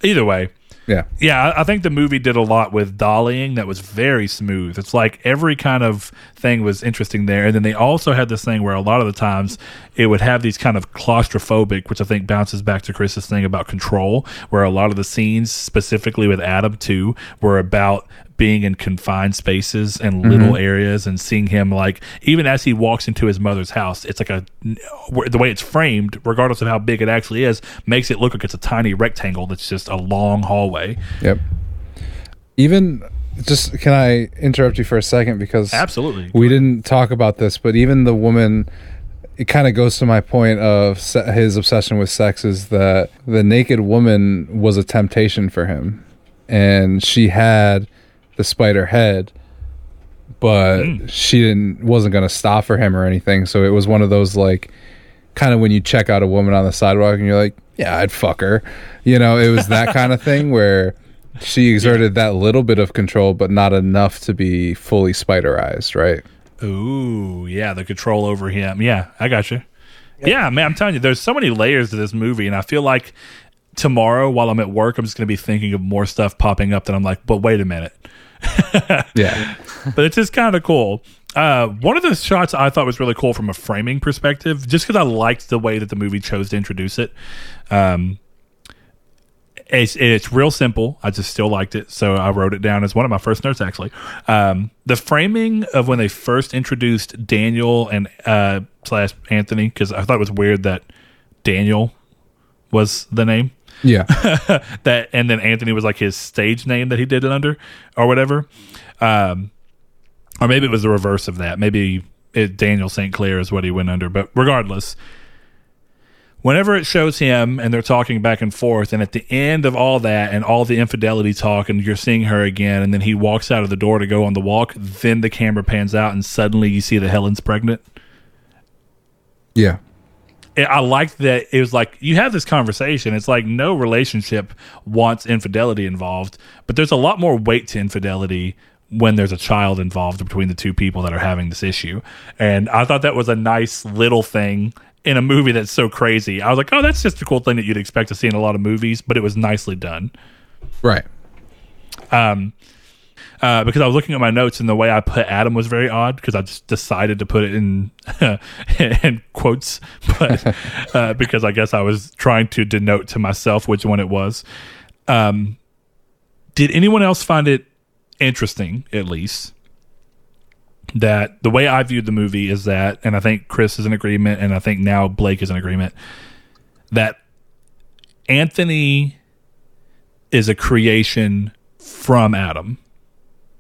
Either way, yeah yeah I think the movie did a lot with dollying that was very smooth. It's like every kind of thing was interesting there, and then they also had this thing where a lot of the times it would have these kind of claustrophobic, which I think bounces back to Chris's thing about control, where a lot of the scenes specifically with Adam too were about being in confined spaces and little mm-hmm. areas, and seeing him like even as he walks into his mother's house, it's like a the way it's framed, regardless of how big it actually is, makes it look like it's a tiny rectangle that's just a long hallway. Yep. Even just can I interrupt you for a second, because absolutely we didn't talk about this, but even the woman, it kind of goes to my point of se- his obsession with sex is that the naked woman was a temptation for him, and she had the spider head, but mm. she didn't wasn't going to stop for him or anything. So it was one of those like kind of when you check out a woman on the sidewalk and you're like, yeah, I'd fuck her. You know, it was that kind of thing where she exerted yeah. that little bit of control, but not enough to be fully spiderized, right? Ooh, yeah, the control over him. Yeah, I got you. Yep. Yeah, man, I'm telling you, there's so many layers to this movie, and I feel like tomorrow while I'm at work, I'm just going to be thinking of more stuff popping up that I'm like, but wait a minute. Yeah. But it's just kind of cool. Uh, one of the shots I thought was really cool from a framing perspective, just because I liked the way that the movie chose to introduce it. Um, it's, it's real simple. I just still liked it, so I wrote it down as one of my first notes, actually. Um, the framing of when they first introduced Daniel and uh, slash Anthony, because I thought it was weird that Daniel was the name. Yeah. That, and then Anthony was like his stage name that he did it under or whatever. Um, or maybe it was the reverse of that. Maybe it, Daniel Saint Clair is what he went under. But regardless, whenever it shows him and they're talking back and forth, and at the end of all that and all the infidelity talk, and you're seeing her again, and then he walks out of the door to go on the walk, then the camera pans out and suddenly you see that Helen's pregnant. Yeah. I liked that it was like, you have this conversation. It's like no relationship wants infidelity involved, but there's a lot more weight to infidelity when there's a child involved between the two people that are having this issue. And I thought that was a nice little thing in a movie that's so crazy. I was like, oh, that's just a cool thing that you'd expect to see in a lot of movies, but it was nicely done. Right. Um, Uh, because I was looking at my notes and the way I put Adam was very odd because I just decided to put it in in quotes, but uh, because I guess I was trying to denote to myself which one it was. Um, did anyone else find it interesting, at least, that the way I viewed the movie is that, and I think Chris is in agreement, and I think now Blake is in agreement, that Anthony is a creation from Adam.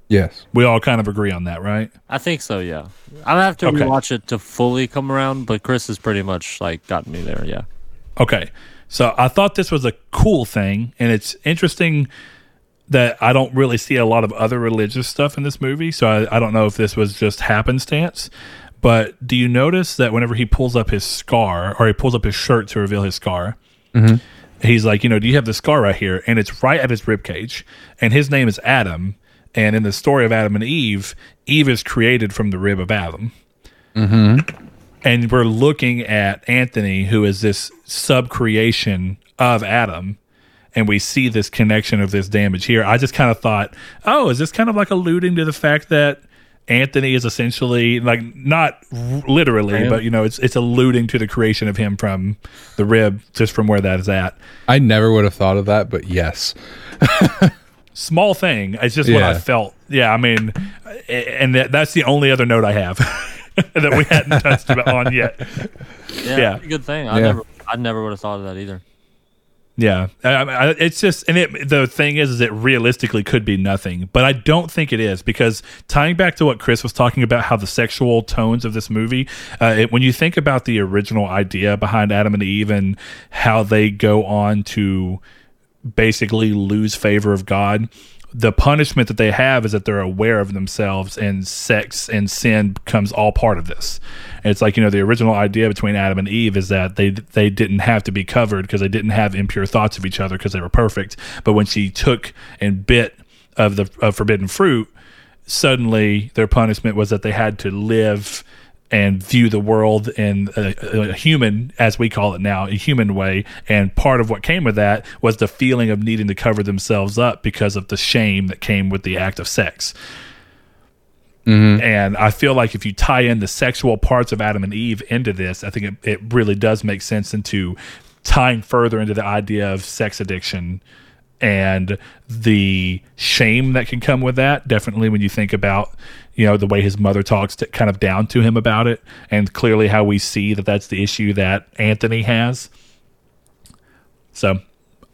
Yes. We all kind of agree on that, right? I think so, yeah. I'm going to have to okay. rewatch it to fully come around, but Chris has pretty much like gotten me there, yeah. Okay. So I thought this was a cool thing, and it's interesting that I don't really see a lot of other religious stuff in this movie, so I, I don't know if this was just happenstance, but do you notice that whenever he pulls up his scar, or he pulls up his shirt to reveal his scar, mm-hmm. he's like, you know, do you have the scar right here? And it's right at his ribcage, and his name is Adam. And in the story of Adam and Eve, Eve is created from the rib of Adam. Mm-hmm. And we're looking at Anthony, who is this sub-creation of Adam, and we see this connection of this damage here. I just kind of thought, oh, is this kind of like alluding to the fact that Anthony is essentially, like, not r- literally, Damn. but, you know, it's it's alluding to the creation of him from the rib, just from where that is at. I never would have thought of that, but yes. Small thing. It's just yeah. what I felt. Yeah, I mean, and that, that's the only other note I have that we hadn't touched on yet. Yeah, yeah. good thing. I yeah. never, I never would have thought of that either. Yeah, I, I, it's just, and it, the thing is, is it realistically could be nothing, but I don't think it is, because tying back to what Chris was talking about, how the sexual tones of this movie, uh, it, when you think about the original idea behind Adam and Eve and how they go on to basically lose favor of God, the punishment that they have is that they're aware of themselves, and sex and sin becomes all part of this. And it's like, you know, the original idea between Adam and Eve is that they they didn't have to be covered because they didn't have impure thoughts of each other because they were perfect. But when she took and bit of the of forbidden fruit, suddenly their punishment was that they had to live and view the world in a, a human, as we call it now, a human way. And part of what came with that was the feeling of needing to cover themselves up because of the shame that came with the act of sex. Mm-hmm. And I feel like if you tie in the sexual parts of Adam and Eve into this, I think it, it really does make sense into tying further into the idea of sex addiction and the shame that can come with that. Definitely when you think about, you know, the way his mother talks to, kind of down to him about it, and clearly how we see that that's the issue that Anthony has. So,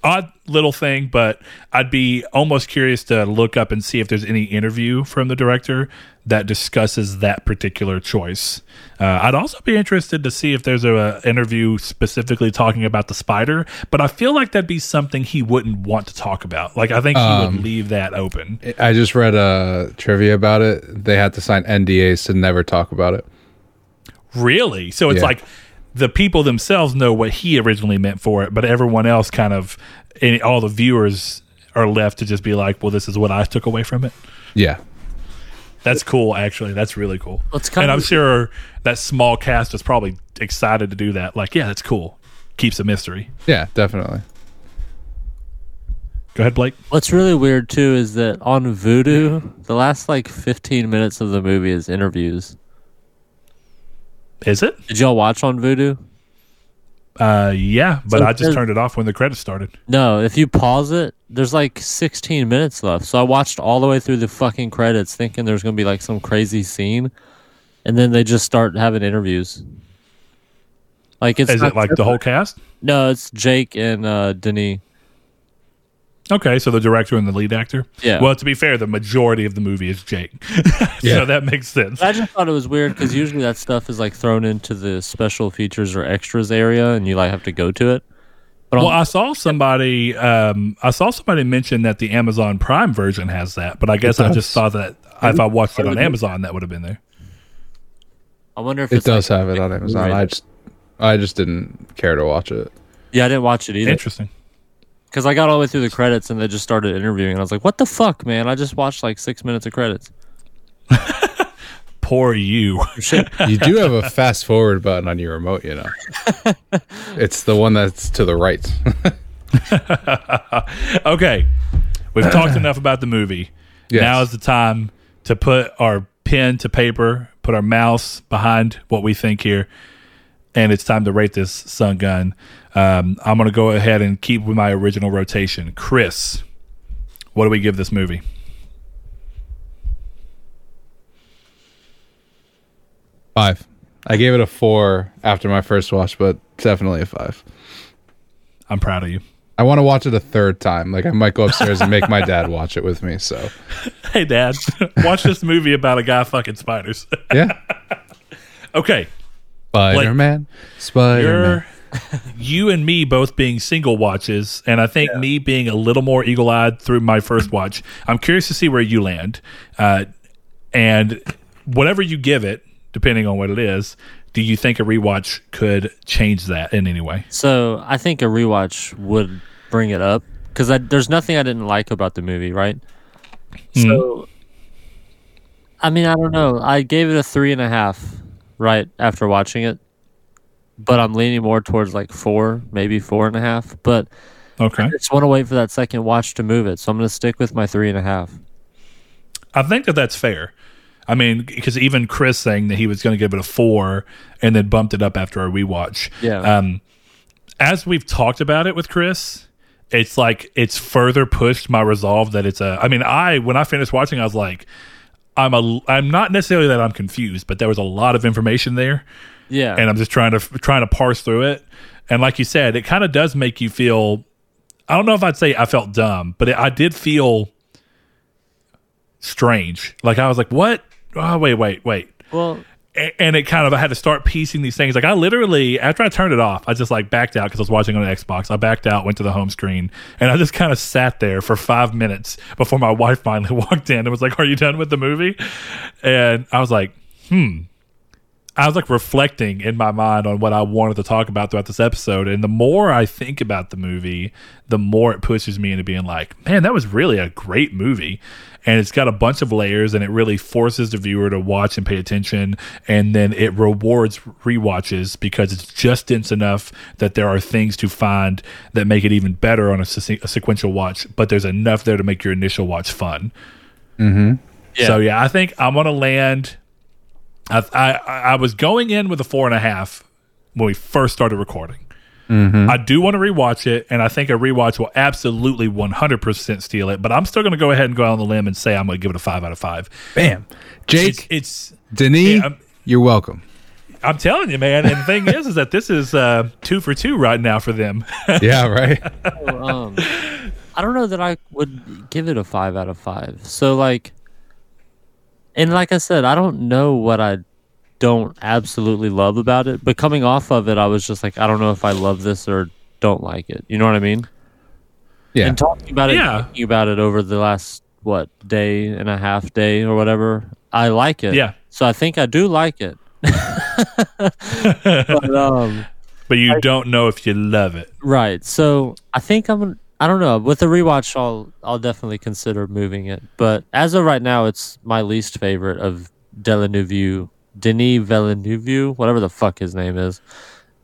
odd little thing, but I'd be almost curious to look up and see if there's any interview from the director that discusses that particular choice. Uh, I'd also be interested to see if there's an interview specifically talking about the spider, but I feel like that'd be something he wouldn't want to talk about. Like, I think he um, would leave that open. I just read a trivia about it. They had to sign N D As to never talk about it. Really? So it's yeah. like... the people themselves know what he originally meant for it, but everyone else kind of, and all the viewers are left to just be like, well, this is what I took away from it. Yeah. That's cool, actually. That's really cool. That's kind and of- I'm sure that small cast is probably excited to do that. Like, yeah, that's cool. Keeps a mystery. Yeah, definitely. Go ahead, Blake. What's really weird, too, is that on Vudu, the last, like, fifteen minutes of the movie is interviews. Is it? Did y'all watch on Vudu? Uh, yeah, but so I just turned it off when the credits started. No, if you pause it, there's like sixteen minutes left. So I watched all the way through the fucking credits thinking there's going to be like some crazy scene. And then they just start having interviews. Like it's Is it like different. The whole cast? No, it's Jake and uh, Denis. Okay, so the director and the lead actor? Yeah. Well, to be fair, the majority of the movie is Jake. Yeah. So that makes sense. I just thought it was weird because usually that stuff is like thrown into the special features or extras area and you like have to go to it. But well, on- I saw somebody um, I saw somebody mention that the Amazon Prime version has that, but I guess I just saw that if I watched it on Amazon, that would have been there. I wonder if it it's does like- have it on Amazon. I just, I just didn't care to watch it. Yeah, I didn't watch it either. Interesting. Because I got all the way through the credits and they just started interviewing. And I was like, what the fuck, man? I just watched like six minutes of credits. Poor you. You do have a fast forward button on your remote, you know. It's the one that's to the right. Okay. We've talked enough about the movie. Yes. Now is the time to put our pen to paper, put our mouse behind what we think here. And it's time to rate this Sun Gun. Um, I'm going to go ahead and keep with my original rotation. Chris, what do we give this movie? Five. I gave it a four after my first watch, but definitely a five. I'm proud of you. I want to watch it a third time. Like I might go upstairs and make my dad watch it with me. So, hey, Dad, watch this movie about a guy fucking spiders. Yeah. Okay. Spider-Man, like, Spider-Man. You and me both being single watches, and I think yeah. me being a little more eagle-eyed through my first watch. I'm curious to see where you land. Uh, and whatever you give it, depending on what it is, do you think a rewatch could change that in any way? So I think a rewatch would bring it up, because there's nothing I didn't like about the movie, right? Mm. So, I mean, I don't know. I gave it a three and a half. Right after watching it, but I'm leaning more towards like four, maybe four and a half. But okay. I just want to wait for that second watch to move it, so I'm going to stick with my three and a half. I think that that's fair. I mean, because even Chris saying that he was going to give it a four and then bumped it up after a rewatch. Yeah. Um, as we've talked about it with Chris, it's like it's further pushed my resolve that it's a. I mean, I when I finished watching, I was like. I'm a. I'm not necessarily that I'm confused, but there was a lot of information there. Yeah, and I'm just trying to trying to parse through it. And like you said, it kind of does make you feel. I don't know if I'd say I felt dumb, but it, I did feel strange. Like I was like, "What? Oh, wait, wait, wait." Well, a- and it kind of I had to start piecing these things. Like I literally after I turned it off, I just like backed out because I was watching on an Xbox. I backed out, went to the home screen, and I just kind of sat there for five minutes before my wife finally walked in and was like, "Are you done with the movie?" And I was like, "Hmm." I was like reflecting in my mind on what I wanted to talk about throughout this episode, and the more I think about the movie, the more it pushes me into being like, man, that was really a great movie, and it's got a bunch of layers, and it really forces the viewer to watch and pay attention, and then it rewards rewatches because it's just dense enough that there are things to find that make it even better on a, se- a sequential watch, but there's enough there to make your initial watch fun. Mm-hmm. Yeah. So yeah, I think I'm gonna land... I, I I was going in with a four and a half when we first started recording. Mm-hmm. I do want to rewatch it, and I think a rewatch will absolutely one hundred percent steal it, but I'm still going to go ahead and go out on the limb and say I'm going to give it a five out of five. Bam. Jake, it's, it's Denis, yeah, you're welcome. I'm telling you, man, and the thing is, is that this is uh, two for two right now for them. Yeah, right? Oh, um, I don't know that I would give it a five out of five. So, like, and like I said, I don't know what I don't absolutely love about it, but coming off of it, I was just like, I don't know if I love this or don't like it. You know what I mean? Yeah. And talking about it, yeah. thinking about it over the last, what, day and a half day or whatever, I like it. Yeah. So I think I do like it. but, um, but you I, don't know if you love it. Right. So I think I'm, I don't know. With the rewatch, I'll, I'll definitely consider moving it. But as of right now, it's my least favorite of Villeneuve, Denis Villeneuve, whatever the fuck his name is.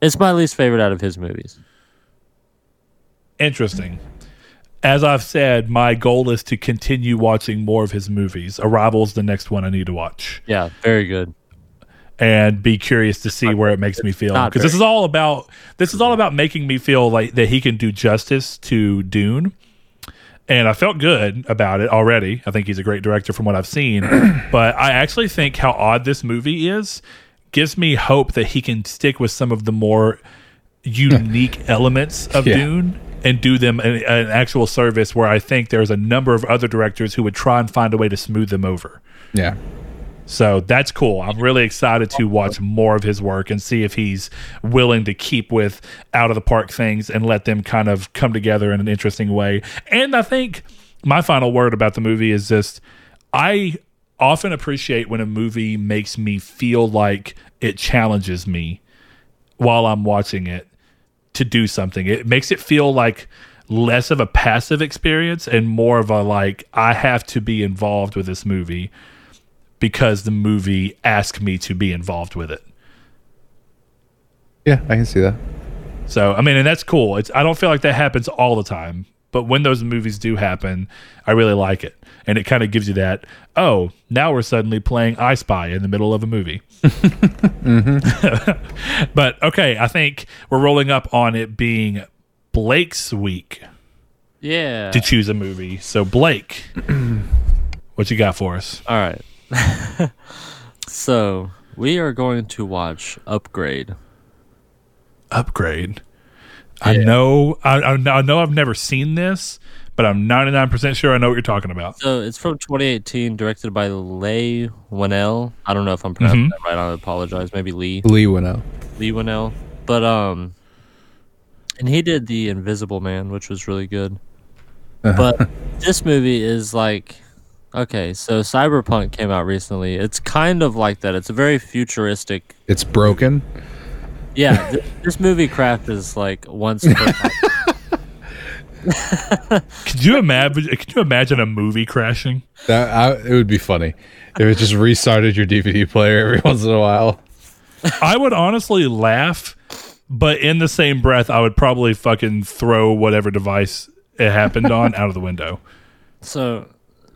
It's my least favorite out of his movies. Interesting. As I've said, my goal is to continue watching more of his movies. Arrival's the next one I need to watch. Yeah, very good. And be curious to see where it makes me feel, because this is all about this is all about making me feel like that he can do justice to Dune. And I felt good about it already. I think he's a great director from what I've seen, but I actually think how odd this movie is gives me hope that he can stick with some of the more unique elements of yeah. Dune. And do them an, an actual service, where I think there's a number of other directors who would try and find a way to smooth them over. Yeah. So that's cool. I'm really excited to watch more of his work and see if he's willing to keep with out-of-the-park things and let them kind of come together in an interesting way. And I think my final word about the movie is just, I often appreciate when a movie makes me feel like it challenges me while I'm watching it to do something. It makes it feel like less of a passive experience and more of a, like, I have to be involved with this movie because the movie asked me to be involved with it. Yeah, I can see that. So, I mean, and that's cool. It's, I don't feel like that happens all the time, but when those movies do happen, I really like it. And it kind of gives you that, oh, now we're suddenly playing I Spy in the middle of a movie. mm-hmm. But, okay, I think we're rolling up on it being Blake's week. Yeah. To choose a movie. So, Blake, what you got for us? All right. So, we are going to watch Upgrade. Upgrade? Yeah. I know I, I know I've never seen this, but I'm ninety-nine percent sure I know what you're talking about. So it's from twenty eighteen, directed by Lee Whannell. I don't know if I'm pronouncing mm-hmm. that right. I apologize. Maybe Lee. Lee Whannell. Lee Whannell. But, um, and he did The Invisible Man, which was really good. Uh-huh. But this movie is like, okay, so Cyberpunk came out recently. It's kind of like that. It's a very futuristic. It's broken. Yeah, th- this movie craft is like once per time. Could you imagine? Could you imagine a movie crashing? That I, it would be funny if it just restarted your D V D player every once in a while. I would honestly laugh, but in the same breath, I would probably fucking throw whatever device it happened on out of the window. So,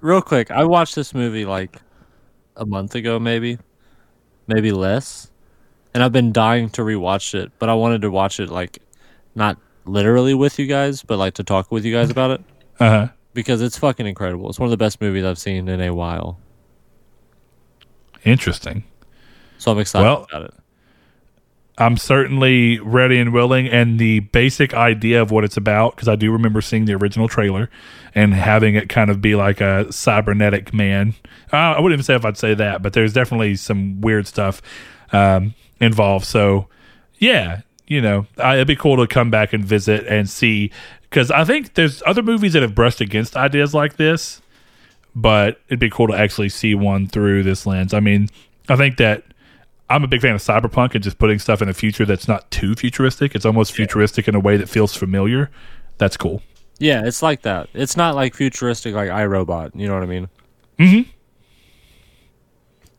real quick, I watched this movie like a month ago, maybe, maybe less, and I've been dying to rewatch it, but I wanted to watch it like not literally with you guys, but like to talk with you guys about it. Uh-huh. Because it's fucking incredible. It's one of the best movies I've seen in a while. Interesting. So I'm excited well, about it. I'm certainly ready and willing, and the basic idea of what it's about, because I do remember seeing the original trailer and having it kind of be like a cybernetic man. I, I wouldn't even say if I'd say that, but there's definitely some weird stuff um, involved. So, yeah. You know, I, it'd be cool to come back and visit and see, because I think there's other movies that have brushed against ideas like this, but it'd be cool to actually see one through this lens. I mean, I think that I'm a big fan of cyberpunk and just putting stuff in the future that's not too futuristic. It's almost futuristic in a way that feels familiar. That's cool. Yeah, it's like that. It's not like futuristic like iRobot. You know what I mean? Mm-hmm.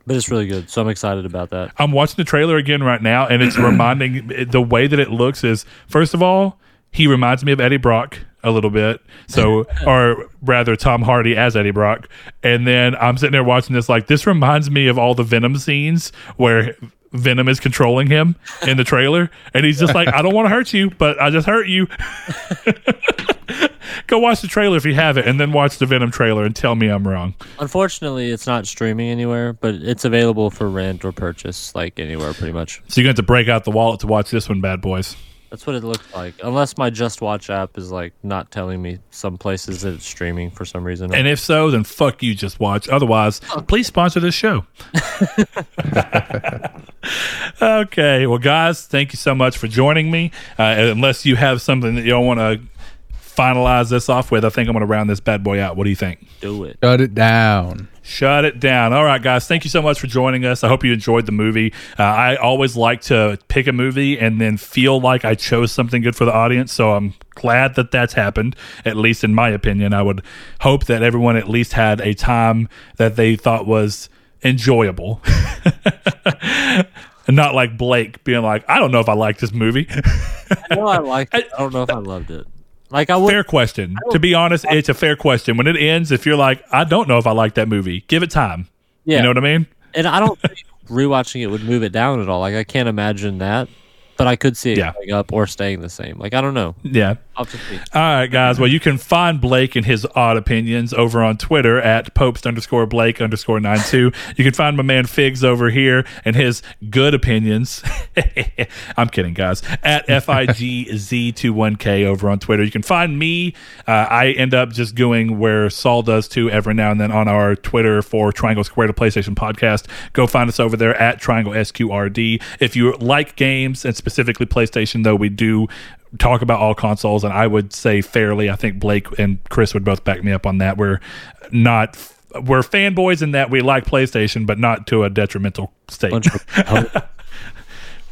But it's really good, so I'm excited about that. I'm watching the trailer again right now, and it's reminding the way that it looks is, first of all, he reminds me of Eddie Brock a little bit, so or rather Tom Hardy as Eddie Brock. And then I'm sitting there watching this like, this reminds me of all the Venom scenes where Venom is controlling him in the trailer, and he's just like, I don't want to hurt you, but I just hurt you. Go watch the trailer if you haven't, and then watch the Venom trailer and tell me I'm wrong. Unfortunately, it's not streaming anywhere, but it's available for rent or purchase, like anywhere pretty much. So you're going to have to break out the wallet to watch this one, bad boys. That's what it looks like, unless my Just Watch app is like not telling me some places that it's streaming for some reason. And if so, then fuck you, Just Watch. Otherwise, please sponsor this show. Okay, well, guys, thank you so much for joining me. Uh, unless you have something that you don't want to finalize this off with, I think I'm going to round this bad boy out. What do you think? Do it. Shut it down. Shut it down. All right, guys. Thank you so much for joining us. I hope you enjoyed the movie. Uh, I always like to pick a movie and then feel like I chose something good for the audience. So I'm glad that that's happened, at least in my opinion. I would hope that everyone at least had a time that they thought was enjoyable. And not like Blake being like, I don't know if I like this movie. I know I liked it. I don't know if I loved it. Like I would, fair question. I would, to be honest, I, it's a fair question. When it ends, if you're like, I don't know if I like that movie, give it time. Yeah. You know what I mean? And I don't think rewatching it would move it down at all. Like I can't imagine that. But I could see it yeah. going up or staying the same. Like, I don't know. Yeah. All right, guys. Well, you can find Blake and his odd opinions over on Twitter at popes underscore Blake underscore nine two. You can find my man Figs over here and his good opinions. I'm kidding, guys. At F I G Z two one K over on Twitter. You can find me. Uh, I end up just going where Saul does too every now and then on our Twitter for Triangle Square to PlayStation Podcast. Go find us over there at Triangle S Q R D. If you like games and specific Specifically PlayStation, though we do talk about all consoles, and I would say fairly, I think Blake and Chris would both back me up on that. We're not, we're fanboys in that we like PlayStation, but not to a detrimental state.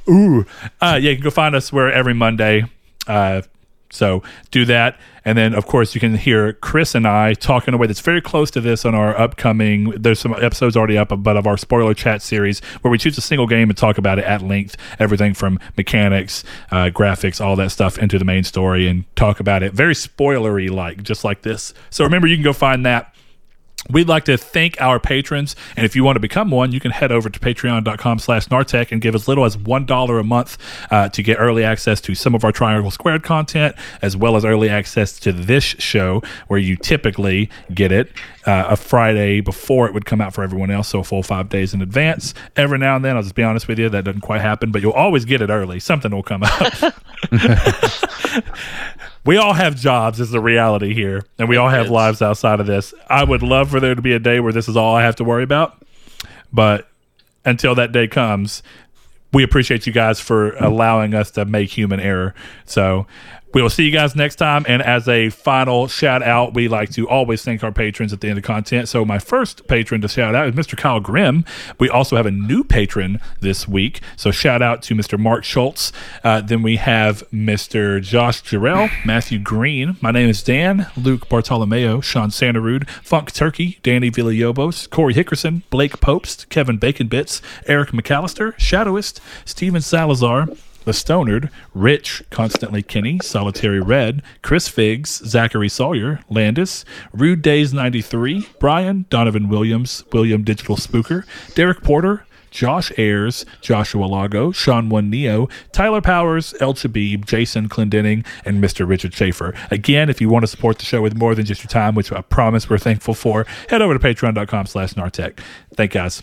Ooh, uh, yeah, you can go find us where every Monday. Uh, So do that. And then, of course, you can hear Chris and I talk in a way that's very close to this on our upcoming, there's some episodes already up, but of our spoiler chat series where we choose a single game and talk about it at length, everything from mechanics, uh, graphics, all that stuff into the main story and talk about it. Very spoilery, like just like this. So remember, you can go find that. We'd like to thank our patrons, and if you want to become one, you can head over to patreon.com slash Nartech and give as little as one dollar a month uh, to get early access to some of our Triangle Squared content, as well as early access to this show, where you typically get it uh, a Friday before it would come out for everyone else, so a full five days in advance. Every now and then, I'll just be honest with you, that doesn't quite happen, but you'll always get it early. Something will come up. We all have jobs is the reality here, and we all have lives outside of this. I would love for there to be a day where this is all I have to worry about, but until that day comes, we appreciate you guys for allowing us to make human error. So we will see you guys next time, and as a final shout out, we like to always thank our patrons at the end of content. So my first patron to shout out is Mister Kyle Grimm. We also have a new patron this week, so shout out to Mister Mark Schultz. Uh, then we have Mister Josh Jarrell, Matthew Green, my name is Dan, Luke Bartolomeo, Sean Santarude, Funk Turkey, Danny Villalobos, Corey Hickerson, Blake Popst, Kevin Baconbits, Eric McAllister, Shadowist, Steven Salazar, The Stonard, Rich, Constantly Kenny, Solitary Red, Chris Figs, Zachary Sawyer, Landis, Rude Days ninety-three, Brian, Donovan Williams, William Digital Spooker, Derek Porter, Josh Ayers, Joshua Lago, Sean One Neo, Tyler Powers, El Chabib, Jason Clendenning, and Mister Richard Schaefer. Again, if you want to support the show with more than just your time, which I promise we're thankful for, head over to patreon.com slash Nartech. Thank you guys.